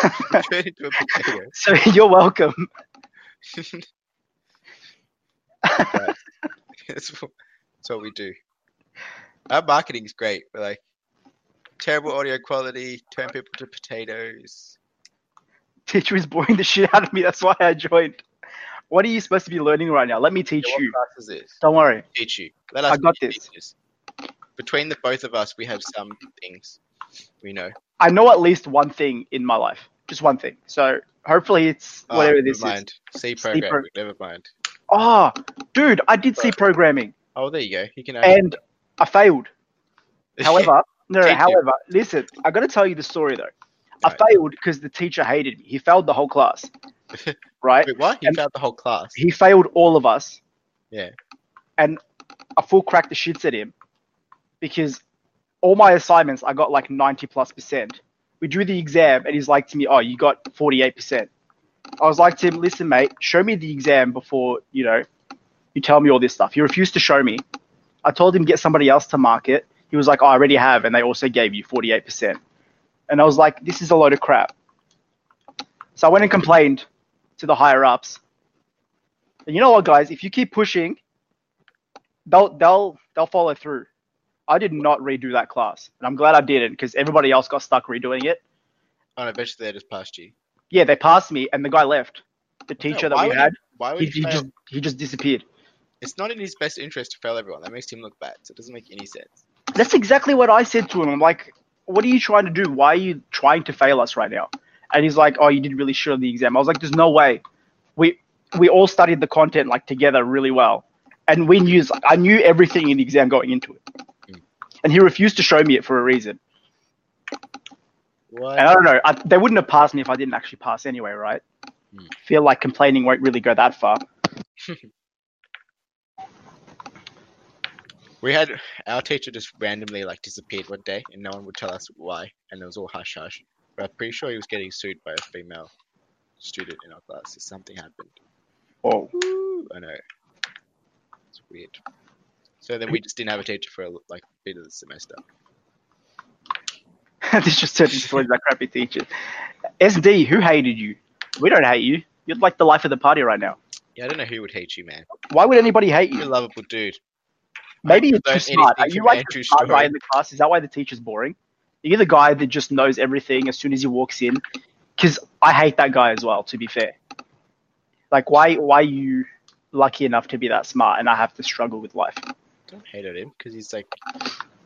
Turn into a potato. So you're welcome. Right. That's, that's what we do. Our marketing is great. We're like, terrible audio quality, turn people to potatoes. Teacher is boring the shit out of me. That's why I joined. What are you supposed to be learning right now? Let me teach yeah, what you. What class is this? Don't worry. Teach you. Let us I got this. Teachers. Between the both of us, we have some things we know. I know at least one thing in my life. Just one thing. So hopefully it's oh, whatever this mind. is. C programming. C pro- never mind. Oh, dude, I did C programming. Oh, there you go. You can. And it. I failed. However, no, no however, you. listen, I got to tell you the story, though. Right. I failed because the teacher hated me. He failed the whole class. Right? Wait, what? He and failed the whole class? He failed all of us. Yeah. And I full cracked the shits at him. Because all my assignments, I got like ninety plus percent. We do the exam and he's like to me, oh, you got forty-eight percent. I was like to him, listen, mate, show me the exam before, you know, you tell me all this stuff. He refused to show me. I told him, get somebody else to mark it. He was like, oh, I already have. And they also gave you forty-eight percent. And I was like, this is a load of crap. So I went and complained to the higher ups. And you know what, guys, if you keep pushing, they'll, they'll, they'll follow through. I did not redo that class, and I'm glad I didn't because everybody else got stuck redoing it. And eventually they just passed you. Yeah, they passed me, and the guy left. The teacher no, that we had, he, why would he, he, just, he just disappeared. It's not in his best interest to fail everyone. That makes him look bad, so it doesn't make any sense. That's exactly what I said to him. I'm like, what are you trying to do? Why are you trying to fail us right now? And he's like, oh, you did really shit on the exam. I was like, there's no way. We we all studied the content like together really well, and we knew I knew everything in the exam going into it. And he refused to show me it for a reason. What? And I don't know. I, they wouldn't have passed me if I didn't actually pass anyway, right? Hmm. Feel like complaining won't really go that far. We had our teacher just randomly like disappeared one day, and no one would tell us why, and it was all hush hush. But I'm pretty sure he was getting sued by a female student in our class. So something happened. Oh, Ooh, I know. It's weird. So then we just didn't have a teacher for like a bit of the semester. This just turned into stories about crappy teachers. S D, who hated you? We don't hate you. You're like the life of the party right now. Yeah, I don't know who would hate you, man. Why would anybody hate you? You're a lovable dude. Maybe you're too smart. Are you like the smart guy in the class? Is that why the teacher's boring? You're the guy that just knows everything as soon as he walks in. Because I hate that guy as well, to be fair. Like, why, why are you lucky enough to be that smart and I have to struggle with life? Don't hate on him because he's like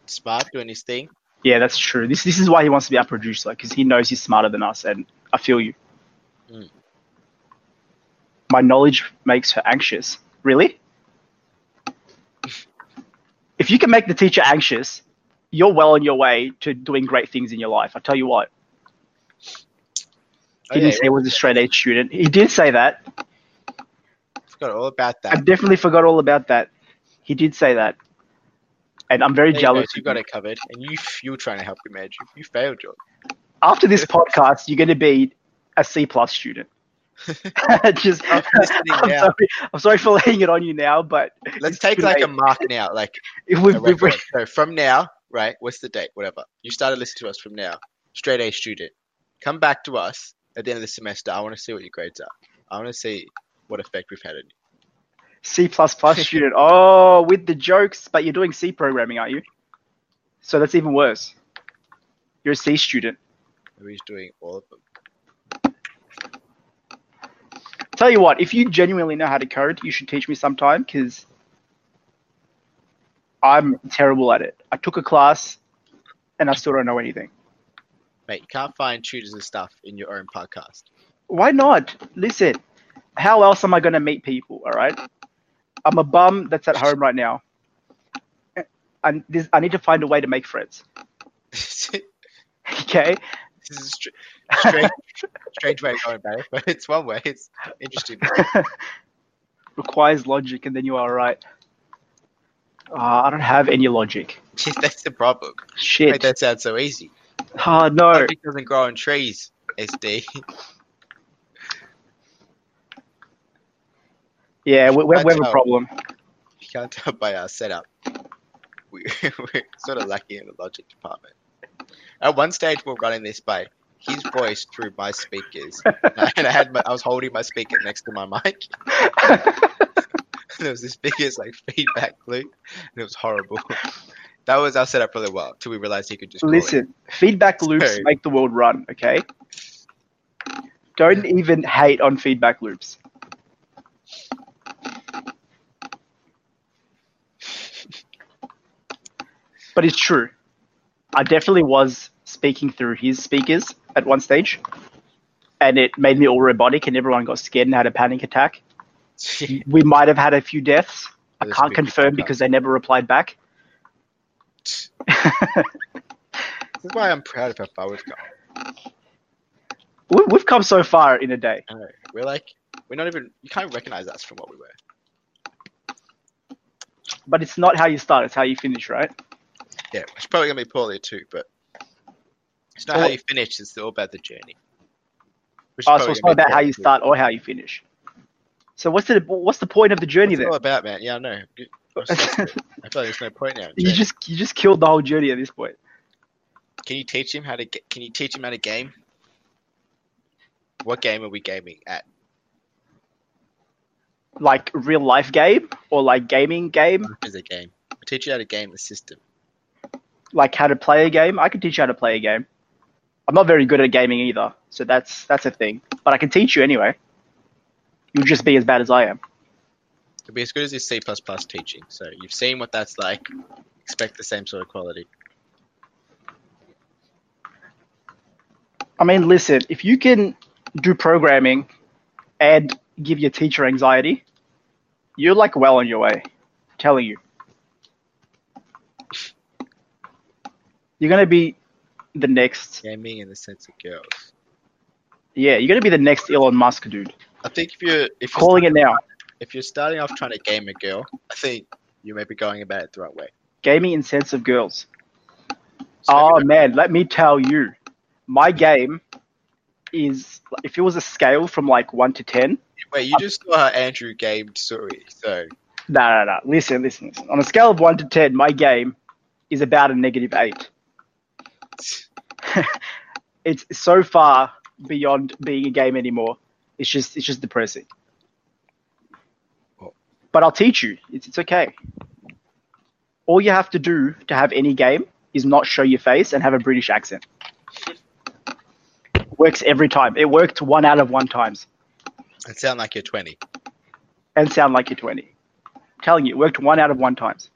smart doing his thing. Yeah, that's true. This this is why he wants to be our producer because he knows he's smarter than us, and I feel you. Mm. My knowledge makes her anxious. Really? If you can make the teacher anxious, you're well on your way to doing great things in your life. I tell you what. He oh, didn't yeah, say he was a straight A student. He did say that. I forgot all about that. I definitely forgot all about that. He did say that, and I'm very there jealous. You, go, you got it covered, and you you're trying to help him, Andrew. You failed, John. After this podcast, you're going to be a C plus student. Just, I'm, I'm, sorry, I'm sorry for laying it on you now, but let's take like late. a mark now. Like if we, we, we, so from now, right? What's the date? Whatever. You started listening to us from now. Straight A student. Come back to us at the end of the semester. I want to see what your grades are. I want to see what effect we've had on you. C plus plus student. Oh, with the jokes, but you're doing C programming, aren't you? So that's even worse. You're a C student. He's doing all of them. Tell you what, if you genuinely know how to code, you should teach me sometime because I'm terrible at it. I took a class and I still don't know anything. Mate, you can't find tutors and stuff in your own podcast. Why not? Listen, how else am I going to meet people, all right? I'm a bum that's at home right now. And this, I need to find a way to make friends. Okay? This is a str- strange, strange way of going about it, but it's one way. It's interesting. Requires logic, and then you are right. Uh, I don't have any logic. That's the problem. Shit. Made that sound so easy. Oh, no. Logic doesn't grow on trees, S D. Yeah, we're, we're, we have a problem. can't tell by our setup, we, we're sort of lucky in the logic department. At one stage, we're running this by his voice through my speakers, and I had my, I was holding my speaker next to my mic. There was this biggest like feedback loop, and it was horrible. That was our setup for a little while till we realized he could just listen. It. Feedback loops so, make the world run. Okay, don't even hate on feedback loops. But it's true. I definitely was speaking through his speakers at one stage, and it made me all robotic, and everyone got scared and had a panic attack. We might have had a few deaths. I can't confirm because they never replied back. This is why I'm proud of how far we've gone. We, we've come so far in a day. I know. We're like, we're not even, you can't recognize us from what we were. But it's not how you start, it's how you finish, right? Yeah, it's probably going to be poorly too, but it's not oh. how you finish, it's all about the journey. Oh, so it's not about how you start or how you finish. So what's the what's the point of the journey then? It's all about, man. Yeah, I know. I feel like there's no point now. You just you just killed the whole journey at this point. Can you teach him how to get, can you teach him how to game? What game are we gaming at? Like real life game or like gaming game? Life is a game. I teach you how to game the system. Like how to play a game? I can teach you how to play a game. I'm not very good at gaming either, so that's that's a thing. But I can teach you anyway. You'll just be as bad as I am. You'll be as good as your C plus plus teaching. So you've seen what that's like. Expect the same sort of quality. I mean, listen, if you can do programming and give your teacher anxiety, you're like well on your way. I'm telling you. You're going to be the next... Gaming in the sense of girls. Yeah, you're going to be the next Elon Musk dude. I think if you're if you're calling it now, if you're starting off trying to game a girl, I think you may be going about it the right way. Gaming in sense of girls. So oh man, let me tell you, my game is if it was a scale from like one to ten. Wait, you I'm, just saw how Andrew gamed Suri, so. No, no, no. Listen, listen, listen. On a scale of one to ten, my game is about a negative eight. It's so far beyond being a game anymore. It's just it's just depressing. Oh. But I'll teach you. It's it's okay. All you have to do to have any game is not show your face and have a British accent. Works every time. It worked one out of one times. And sound like you're twenty. And sound like you're twenty. I'm telling you, it worked one out of one times.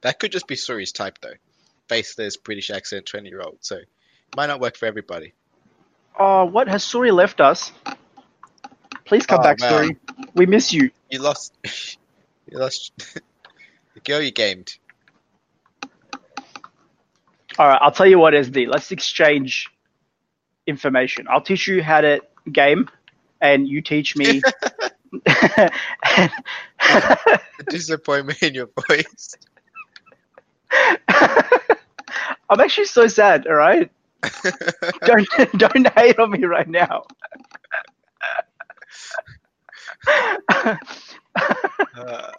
That could just be Suri's type though. Faceless, British accent, twenty-year-old. So it might not work for everybody. Oh, what? Has Suri left us? Please come oh, back, Suri. We miss you. You lost. You lost. The girl you gamed. All right, I'll tell you what, S D. Let's exchange information. I'll teach you how to game, and you teach me. The disappointment in your voice. I'm actually so sad. All right. Don't don't hate on me right now. uh,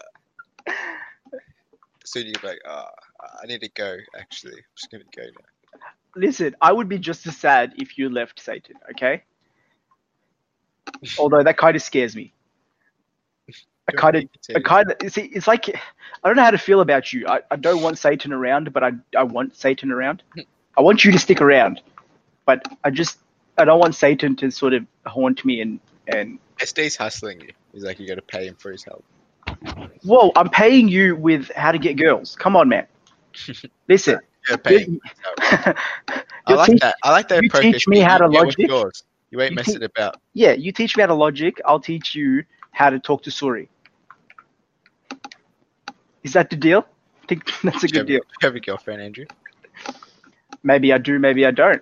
soon you'd be like, oh, I need to go, actually. I'm just going to go now. Listen, I would be just as sad if you left Satan, okay? Although that kind of scares me. I kind of, I kind of, see, it's like, I don't know how to feel about you. I, I don't want Satan around, but I, I want Satan around. I want you to stick around, but I just, I don't want Satan to sort of haunt me and, and, S D's hustling you. He's like, you got to pay him for his help. Whoa, I'm paying you with how to get girls. Come on, man. Listen. You're paying. I like teach, that. I like that approach. You teach me how to logic. You ain't messing about. Yeah, you teach me how to logic. I'll teach you how to talk to Suri. Is that the deal? I think that's a good deal. Do you have a girlfriend, Andrew? Maybe I do, maybe I don't.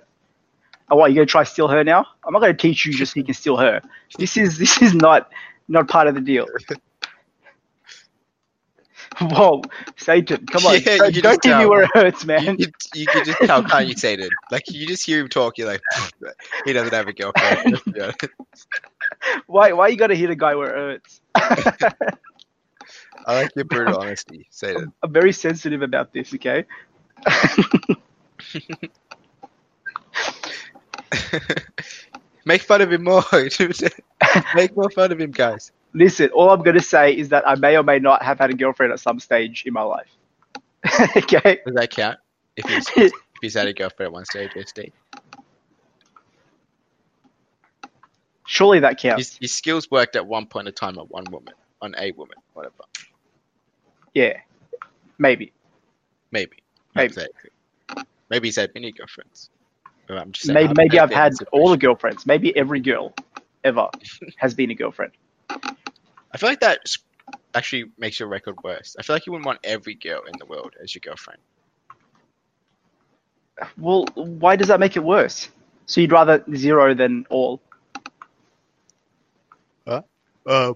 Oh, what, you going to try to steal her now? I'm not going to teach you just so you can steal her. This is this is not not part of the deal. Whoa, Satan, come on. Yeah, don't don't tell me where it hurts, man. You, you, you can just tell, can't you, Satan? Like, you just hear him talk, you're like, he doesn't have a girlfriend. why, why you got to hit a guy where it hurts? I like your brutal honesty. Say that. I'm very sensitive about this, okay? Make fun of him more. Make more fun of him, guys. Listen, all I'm going to say is that I may or may not have had a girlfriend at some stage in my life. Okay? Does that count? If he's, if he's had a girlfriend at one stage, S D? Surely that counts. His, his skills worked at one point in time at one woman, on a woman, whatever. Yeah. Maybe. Maybe. Maybe. Exactly. Maybe he's had many girlfriends. I'm just saying, maybe maybe I've had all the girlfriends. Maybe every girl ever has been a girlfriend. I feel like that actually makes your record worse. I feel like you wouldn't want every girl in the world as your girlfriend. Well, why does that make it worse? So you'd rather zero than all? Huh? Uh,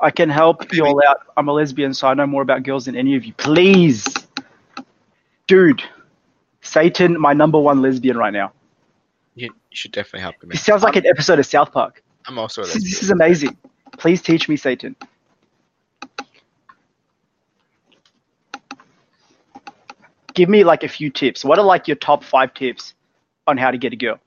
I can help you all out. I'm a lesbian, so I know more about girls than any of you. Please. Dude. Satan, my number one lesbian right now. You, you should definitely help him. It sounds like I'm, an episode of South Park. I'm also a lesbian. This is amazing. Please teach me, Satan. Give me like a few tips. What are like your top five tips on how to get a girl?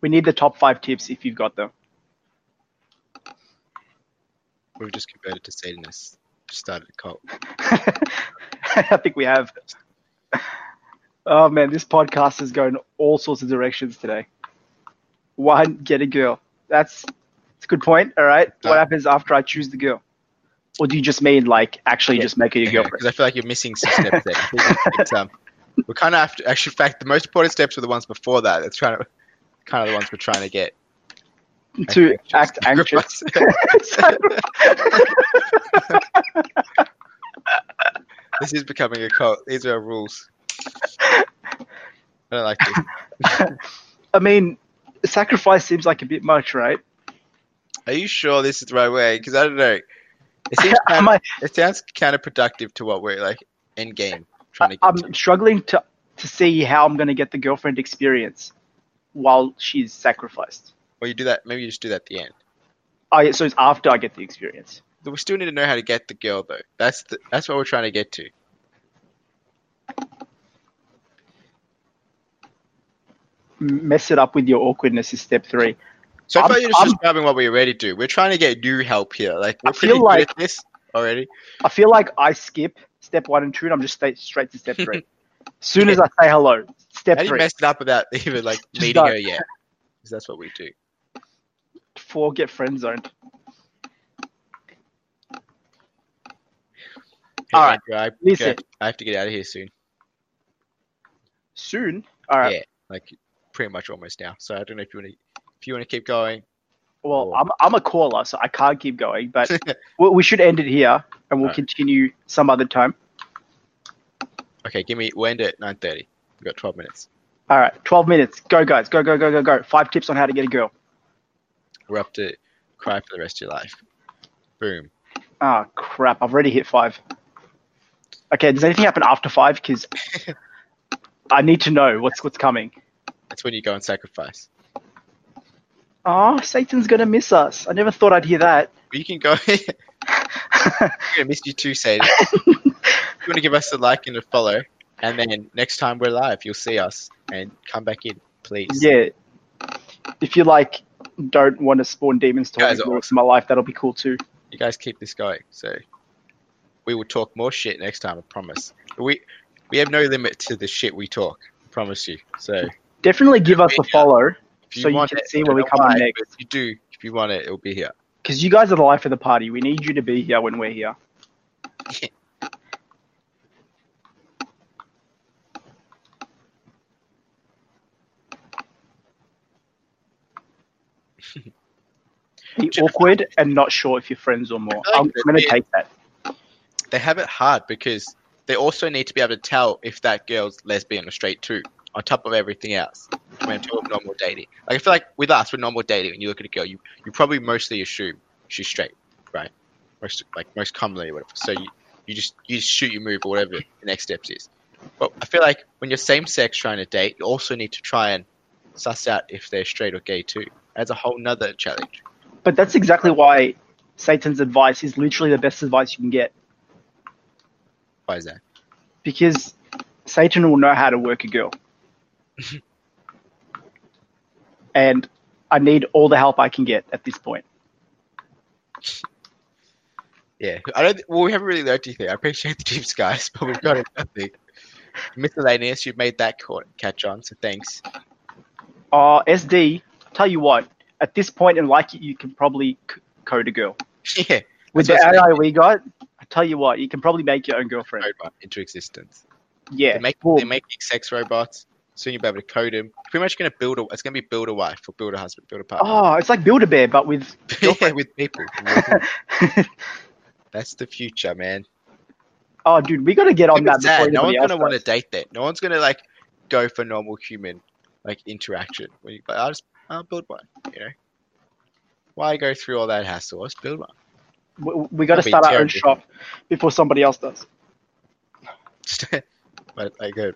We need the top five tips if you've got them. We've just converted to Satanists. Started a cult. I think we have. Oh man, this podcast is going all sorts of directions today. One, get a girl. That's, that's a good point. All right. What happens after I choose the girl? Or do you just mean like actually yeah. just make her your girlfriend? Because yeah, I feel like you're missing some steps there. It's, um, we kind of have to actually. In fact, the most important steps were the ones before that. That's trying to. Kind of the ones we're trying to get to act anxious. This is becoming a cult. These are our rules. I don't like this. I mean, sacrifice seems like a bit much, right? Are you sure this is the right way? Because I don't know. It seems kind of, I, it sounds counterproductive to what we're like end game trying to get. I'm to. struggling to to see how I'm going to get the girlfriend experience while she's sacrificed. Well, you do that. Maybe you just do that at the end. Oh, yeah, so it's after I get the experience. We still need to know how to get the girl, though. That's the, that's what we're trying to get to. Mess it up with your awkwardness is step three. So far, you're just I'm, describing what we already do. We're trying to get new help here. Like we're I pretty feel like, good at this already. I feel like I skip step one and two, and I'm just straight, straight to step three. As soon yeah. as I say hello. Step How do you three. mess it up without even like meeting her yet? Because that's what we do. Four, get friend zoned. All right, I, listen. I have to get out of here soon. Soon? All right. Yeah, like pretty much almost now. So I don't know if you want to if you want to keep going. Well, or... I'm I'm a caller, so I can't keep going. But we should end it here, and we'll right. continue some other time. Okay, give me. We'll end it at nine thirty. We've got twelve minutes. All right, twelve minutes. Go, guys. Go, go, go, go, go. Five tips on how to get a girl. We're up to cry for the rest of your life. Boom. Oh, crap. I've already hit five. Okay, does anything happen after five? Because I need to know what's what's coming. That's when you go and sacrifice. Oh, Satan's going to miss us. I never thought I'd hear that. You can go. He's going to miss you too, Satan. If you want to give us a like and a follow. And then next time we're live, you'll see us and come back in, please. Yeah. If you like, don't want to spawn demons to awesome. in my life, that'll be cool too. You guys keep this going. So we will talk more shit next time, I promise. We we have no limit to the shit we talk, I promise you. So definitely give us a follow so you can see where we come on next. If you do, if you want it, it'll be here. Because you guys are the life of the party. We need you to be here when we're here. Yeah. Be awkward and not sure if you're friends or more. Like I'm going to take that. They have it hard because they also need to be able to tell if that girl's lesbian or straight too, on top of everything else. When I'm talking normal dating, like I feel like with us, with normal dating, when you look at a girl, you, you probably mostly assume she's straight, right? Most like most commonly, or whatever. So you, you just you just shoot your move or whatever the next steps is. But I feel like when you're same sex trying to date, you also need to try and suss out if they're straight or gay too. That's a whole nother challenge. But that's exactly why Satan's advice is literally the best advice you can get. Why is that? Because Satan will know how to work a girl. And I need all the help I can get at this point. Yeah, I don't. Well, we haven't really learned anything. I appreciate the tips, guys, but we've got nothing. Miscellaneous, you've made that catch on, so thanks. Uh, S D, tell you what, at this point in like you can probably c- code a girl. Yeah. With the A I we got, I tell you what, you can probably make your own girlfriend. Robot into existence. Yeah. They're making, cool. they're making sex robots. Soon you'll be able to code them. Pretty much going to build a, it's going to be build a wife or build a husband, build a partner. Oh, it's like build a bear, but with girlfriend. Yeah, with people. That's the future, man. Oh, dude, we got to get on that. Before no one's going to want to date that. No one's going to like go for normal human like interaction. Like, I'll just I'll build one, you know? Why go through all that hassle? Let's build one. We, we got to start our own shop before somebody else does. But like a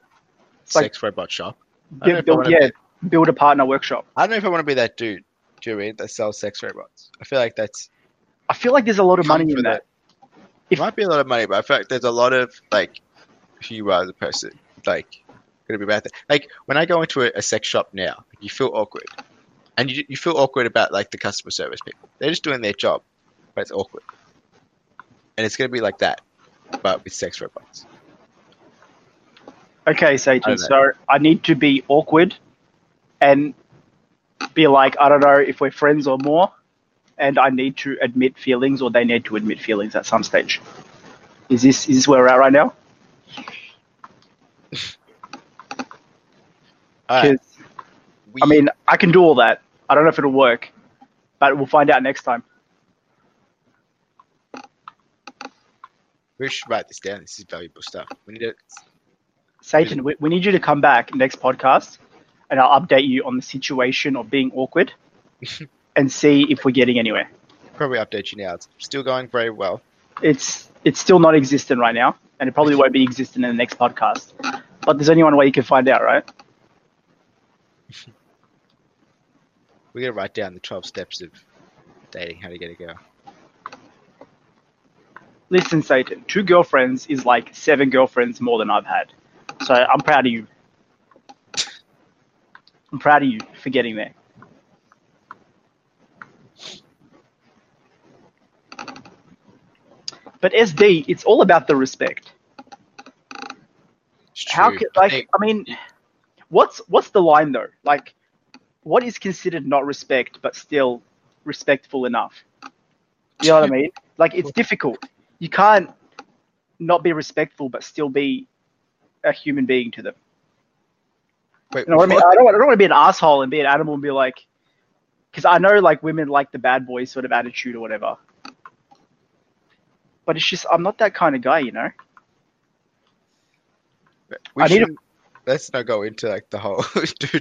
sex like, robot shop. Build, build, yeah, be, build a partner workshop. I don't know if I want to be that dude, do you know what I mean, that sells sex robots. I feel like that's... I feel like there's a lot of money in that. that. It might be a lot of money, but I feel like there's a lot of, like, who you are as a person. Like, going to be about that. Like, when I go into a, a sex shop now, you feel awkward. And you you feel awkward about, like, the customer service people. They're just doing their job, but it's awkward. And it's going to be like that, but with sex robots. Okay, Satan, so I need to be awkward and be like, I don't know if we're friends or more. And I need to admit feelings, or they need to admit feelings at some stage. Is this is this where we're at right now? Right. We... I mean, I can do all that. I don't know if it'll work, but we'll find out next time. We should write this down. This is valuable stuff. We need to... Satan, we, we need you to come back next podcast, and I'll update you on the situation of being awkward. And see if we're getting anywhere. Probably update you now. It's still going very well. It's it's still not existent right now, and it probably won't be existent in the next podcast. But there's only one way you can find out, right? We're going to write down the twelve steps of dating, how to get a girl. Listen, Satan, two girlfriends is like seven girlfriends more than I've had. So I'm proud of you. I'm proud of you for getting there. But S D, it's all about the respect. How can, like, I mean, what's what's the line though? Like, what is considered not respect, but still respectful enough? You know what I mean? Like, it's difficult. You can't not be respectful, but still be a human being to them. Wait, you know what I mean? I don't, I don't want to be an asshole and be an animal and be like, because I know like women like the bad boy sort of attitude or whatever. But it's just, I'm not that kind of guy, you know? We I need a... Let's not go into, like, the whole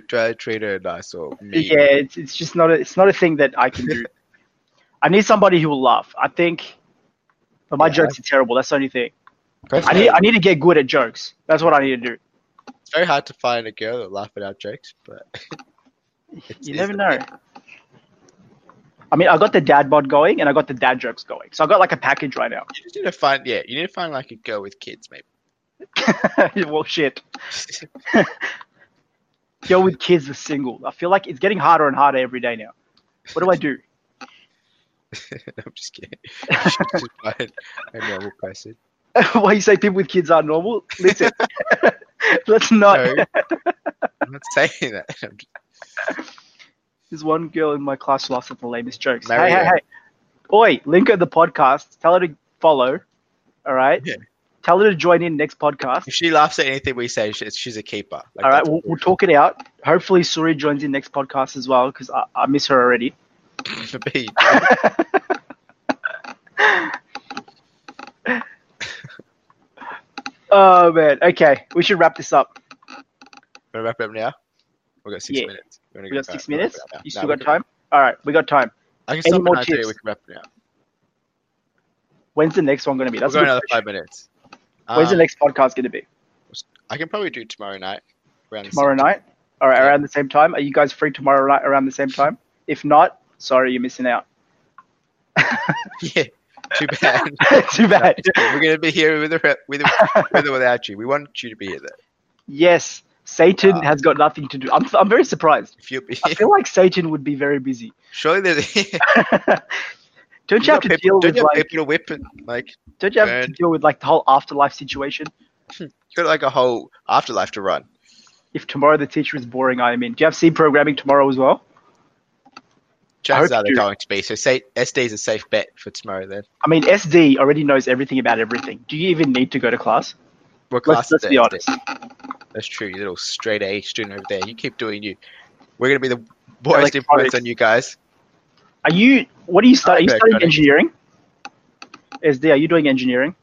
try to treat her nice or mean. Yeah, it's, it's just not a, it's not a thing that I can do. I need somebody who will laugh. I think, but my yeah, jokes I... are terrible. That's the only thing. Personally, I need I need to get good at jokes. That's what I need to do. It's very hard to find a girl that will laugh at our jokes, but... you never know. Thing. I mean, I got the dad bod going, and I got the dad jokes going. So I got like a package right now. You just need to find, yeah, you need to find like a girl with kids, maybe. Well, shit. Girl with kids is single. I feel like it's getting harder and harder every day now. What do I do? I'm just kidding. You should just find a normal person. Why you say people with kids are normal? Listen, let's not. No, I'm not saying that. I'm just... There's one girl in my class who laughs at the lamest jokes. Mario. Hey, hey, hey. Oi, link her the podcast. Tell her to follow. All right? Yeah. Tell her to join in next podcast. If she laughs at anything we say, she's a keeper. Like, all right, we'll, we'll talk it out. Hopefully, Suri joins in next podcast as well because I, I miss her already. For me, oh, man. Okay. We should wrap this up. We're going to wrap it up now. We've got six yeah. minutes. We got six minutes. You still no, got time? All right, we got time. I can Any more tips? We can wrap it up. When's the next one going to be? That's we'll another question. Five minutes. When's um, the next podcast going to be? I can probably do tomorrow night. Tomorrow night? All right, around the same time. Are you guys free tomorrow night around the same time? If not, sorry, you're missing out. Yeah, too bad. Too bad. We're going to be here with or, with, with or without you. We want you to be here, though. Yes, Satan um, has got nothing to do. I'm I'm very surprised. If you, I feel like Satan would be very busy. Surely there's... Don't you, you have to people, deal don't with you have like, people to whip and, like, don't you have burn. to deal with like the whole afterlife situation? You've got like a whole afterlife to run. If tomorrow the teacher is boring, I am in. Do you have C programming tomorrow as well? Chances are they're going to be. So say, S D is a safe bet for tomorrow then. I mean, S D already knows everything about everything. Do you even need to go to class? What class let's, is let's be honest. That's true. You little straight A student over there. You keep doing you. We're going to be the worst influence on you guys. Are you... What are you studying? Are you studying engineering? S D, are you doing engineering?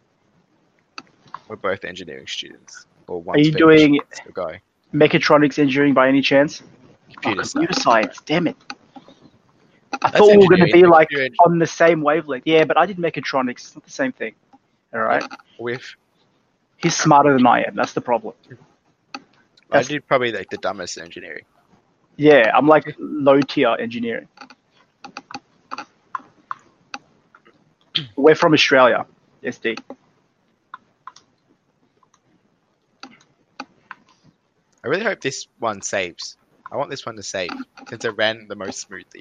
We're both engineering students. Or one are you doing... Guy. Mechatronics engineering by any chance? Computer, oh, computer science. science, damn it. I That's thought we were going to be like on the same wavelength. Yeah, but I did mechatronics. It's not the same thing. All right. With He's smarter than I am. That's the problem. That's... I did probably like the dumbest engineering. Yeah, I'm like low tier engineering. We're from Australia, S D. I really hope this one saves. I want this one to save since it ran the most smoothly.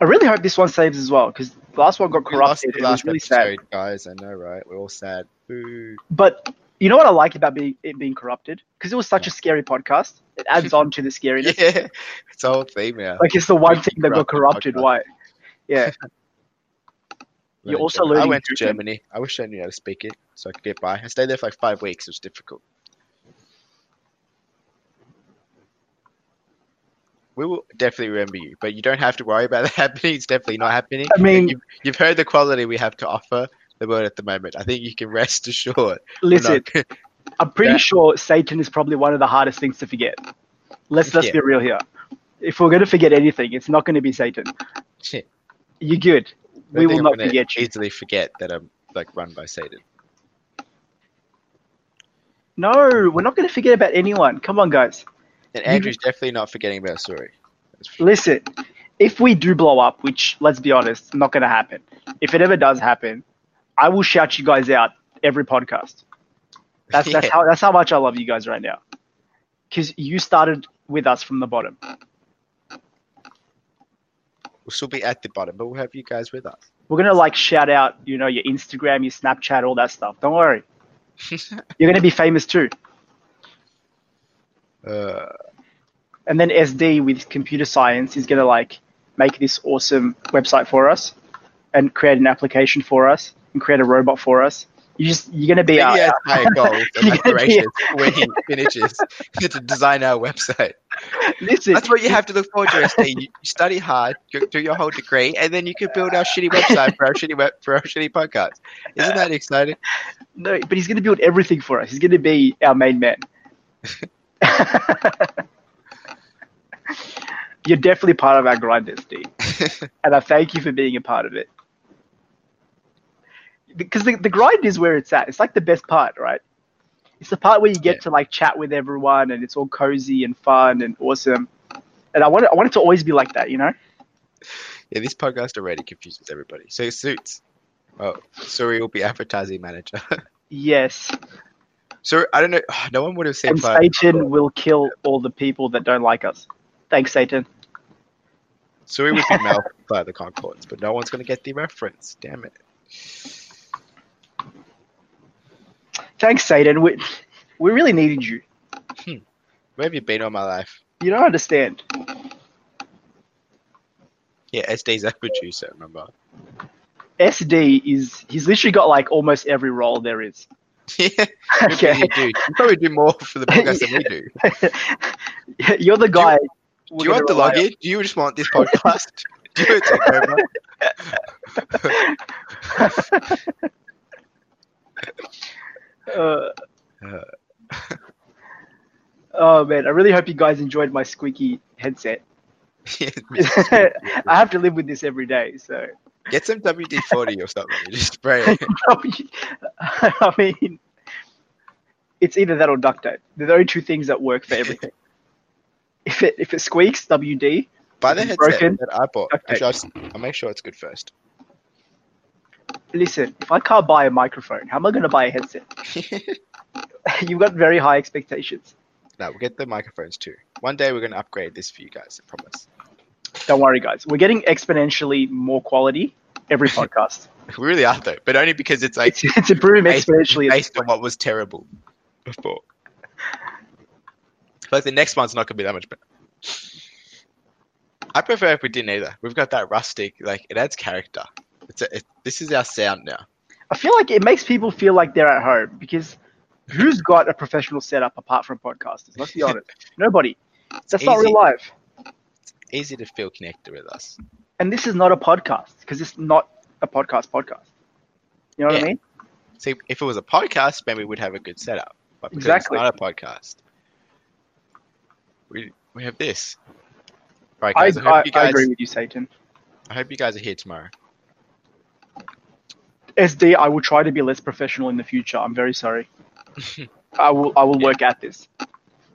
I really hope this one saves as well because the last one got corrupted. It was really sad, guys. I know, right? We're all sad. Boo. But you know what I like about being, it being corrupted? Because it was such a scary podcast. It adds on to the scariness. Yeah, it's the whole thing now. Like it's the one thing that got corrupted. Why? Yeah. You're also learning. I went to Germany. I wish I knew how to speak it so I could get by. I stayed there for like five weeks. It was difficult. We will definitely remember you, but you don't have to worry about that happening. It's definitely not happening. I mean, you've, you've heard the quality we have to offer the world at the moment. I think you can rest assured. Listen, not... I'm pretty yeah. sure Satan is probably one of the hardest things to forget. Let's let's yeah. be real here. If we're going to forget anything, it's not going to be Satan. Shit. You're good. We will I'm not forget you. Easily forget that I'm like run by Satan. No, we're not going to forget about anyone. Come on, guys. And Andrew's you, definitely not forgetting about Suri. Sure. Listen, if we do blow up, which, let's be honest, not going to happen. If it ever does happen, I will shout you guys out every podcast. That's yeah. that's how that's how much I love you guys right now. Because you started with us from the bottom. We'll still be at the bottom, but we'll have you guys with us. We're going to, like, shout out, you know, your Instagram, your Snapchat, all that stuff. Don't worry. You're going to be famous too. Uh, and then S D with computer science is going to like make this awesome website for us and create an application for us and create a robot for us. You just you're going to be our higher goal aspirations when he finishes to design our website. Listen, that's what you have to look forward to, S D. You study hard, do your whole degree, and then you can build our shitty website for our shitty web, for our shitty podcast. Isn't that exciting? No, but he's going to build everything for us. He's going to be our main man. You're definitely part of our grind, S D, and I thank you for being a part of it. Because the, the grind is where it's at. It's like the best part, right? It's the part where you get yeah. to like chat with everyone, and it's all cozy and fun and awesome. And I want it, I want it to always be like that, you know. Yeah, this podcast already confuses everybody. So Suits, oh, Suri will be advertising manager. Yes. So I don't know. No one would have said. And Satan will kill all the people that don't like us. Thanks, Satan. So we would be mouthed by the Concords, but no one's going to get the reference. Damn it! Thanks, Satan. We we really needed you. Hmm. Where have you been all my life? You don't understand. Yeah, S D's our producer. Remember? S D is he's literally got like almost every role there is. Yeah, okay. You, do. you probably do more for the podcast than we do. You're the guy. Do you, do you want the login? On. Do you just want this podcast? Do you take over? uh, oh man, I really hope you guys enjoyed my squeaky headset. I have to live with this every day, so. Get some W D forty or something. Just spray it. I mean, it's either that or duct tape. They're the only two things that work for everything. If it if it squeaks, W D. Buy the headset broken. that I bought. Okay. Actually, I'll, I'll make sure it's good first. Listen, if I can't buy a microphone, how am I going to buy a headset? You've got very high expectations. No, we'll get the microphones too. One day we're going to upgrade this for you guys, I promise. Don't worry, guys. We're getting exponentially more quality every podcast. We really are, though, but only because it's like it's, it's improving based, exponentially based on what was terrible before. Like the next one's not going to be that much better. I prefer if we didn't either. We've got that rustic, like it adds character. It's a, it, this is our sound now. I feel like it makes people feel like they're at home because who's got a professional setup apart from podcasters? Let's be honest, nobody. That's easy. Not real life. It's easy to feel connected with us. And this is not a podcast because it's not a podcast podcast. You know yeah. what I mean? See, if it was a podcast, maybe we'd have a good setup. But because exactly. it's not a podcast. We we have this. Right, guys, I, I, hope you guys, I agree with you, Satan. I hope you guys are here tomorrow. S D, I will try to be less professional in the future. I'm very sorry. I will I will yeah. work at this.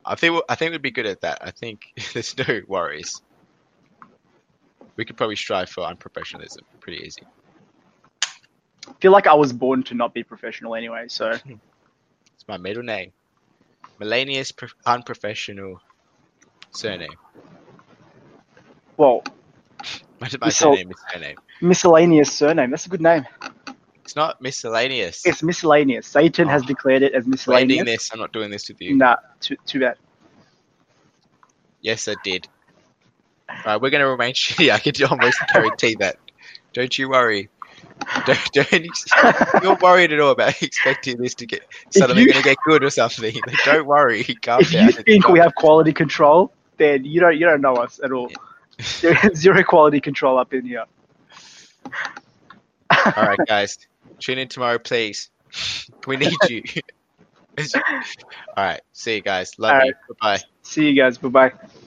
I think we'll, I think we'd be good at that. I think there's no worries. We could probably strive for unprofessionalism pretty easy. I feel like I was born to not be professional anyway, so. It's my middle name. Melanius prof- unprofessional surname. Well, my, my miscel- surname is surname. Miscellaneous surname. That's a good name. It's not miscellaneous. It's miscellaneous. Satan oh. has declared it as miscellaneous. I'm this. I'm not doing this with you. Nah, too, too bad. Yes, I did. All right, we're going to remain shitty. I could almost guarantee that. Don't you worry. Don't, don't, you're worried at all about expecting this to get suddenly going to get good or something. Like, don't worry. Calm if down. If you think we have quality control, then you don't, you don't know us at all. Yeah. There's zero quality control up in here. All right, guys. Tune in tomorrow, please. We need you. All right. See you guys. Love All you. Right. Bye-bye. See you guys. Bye-bye.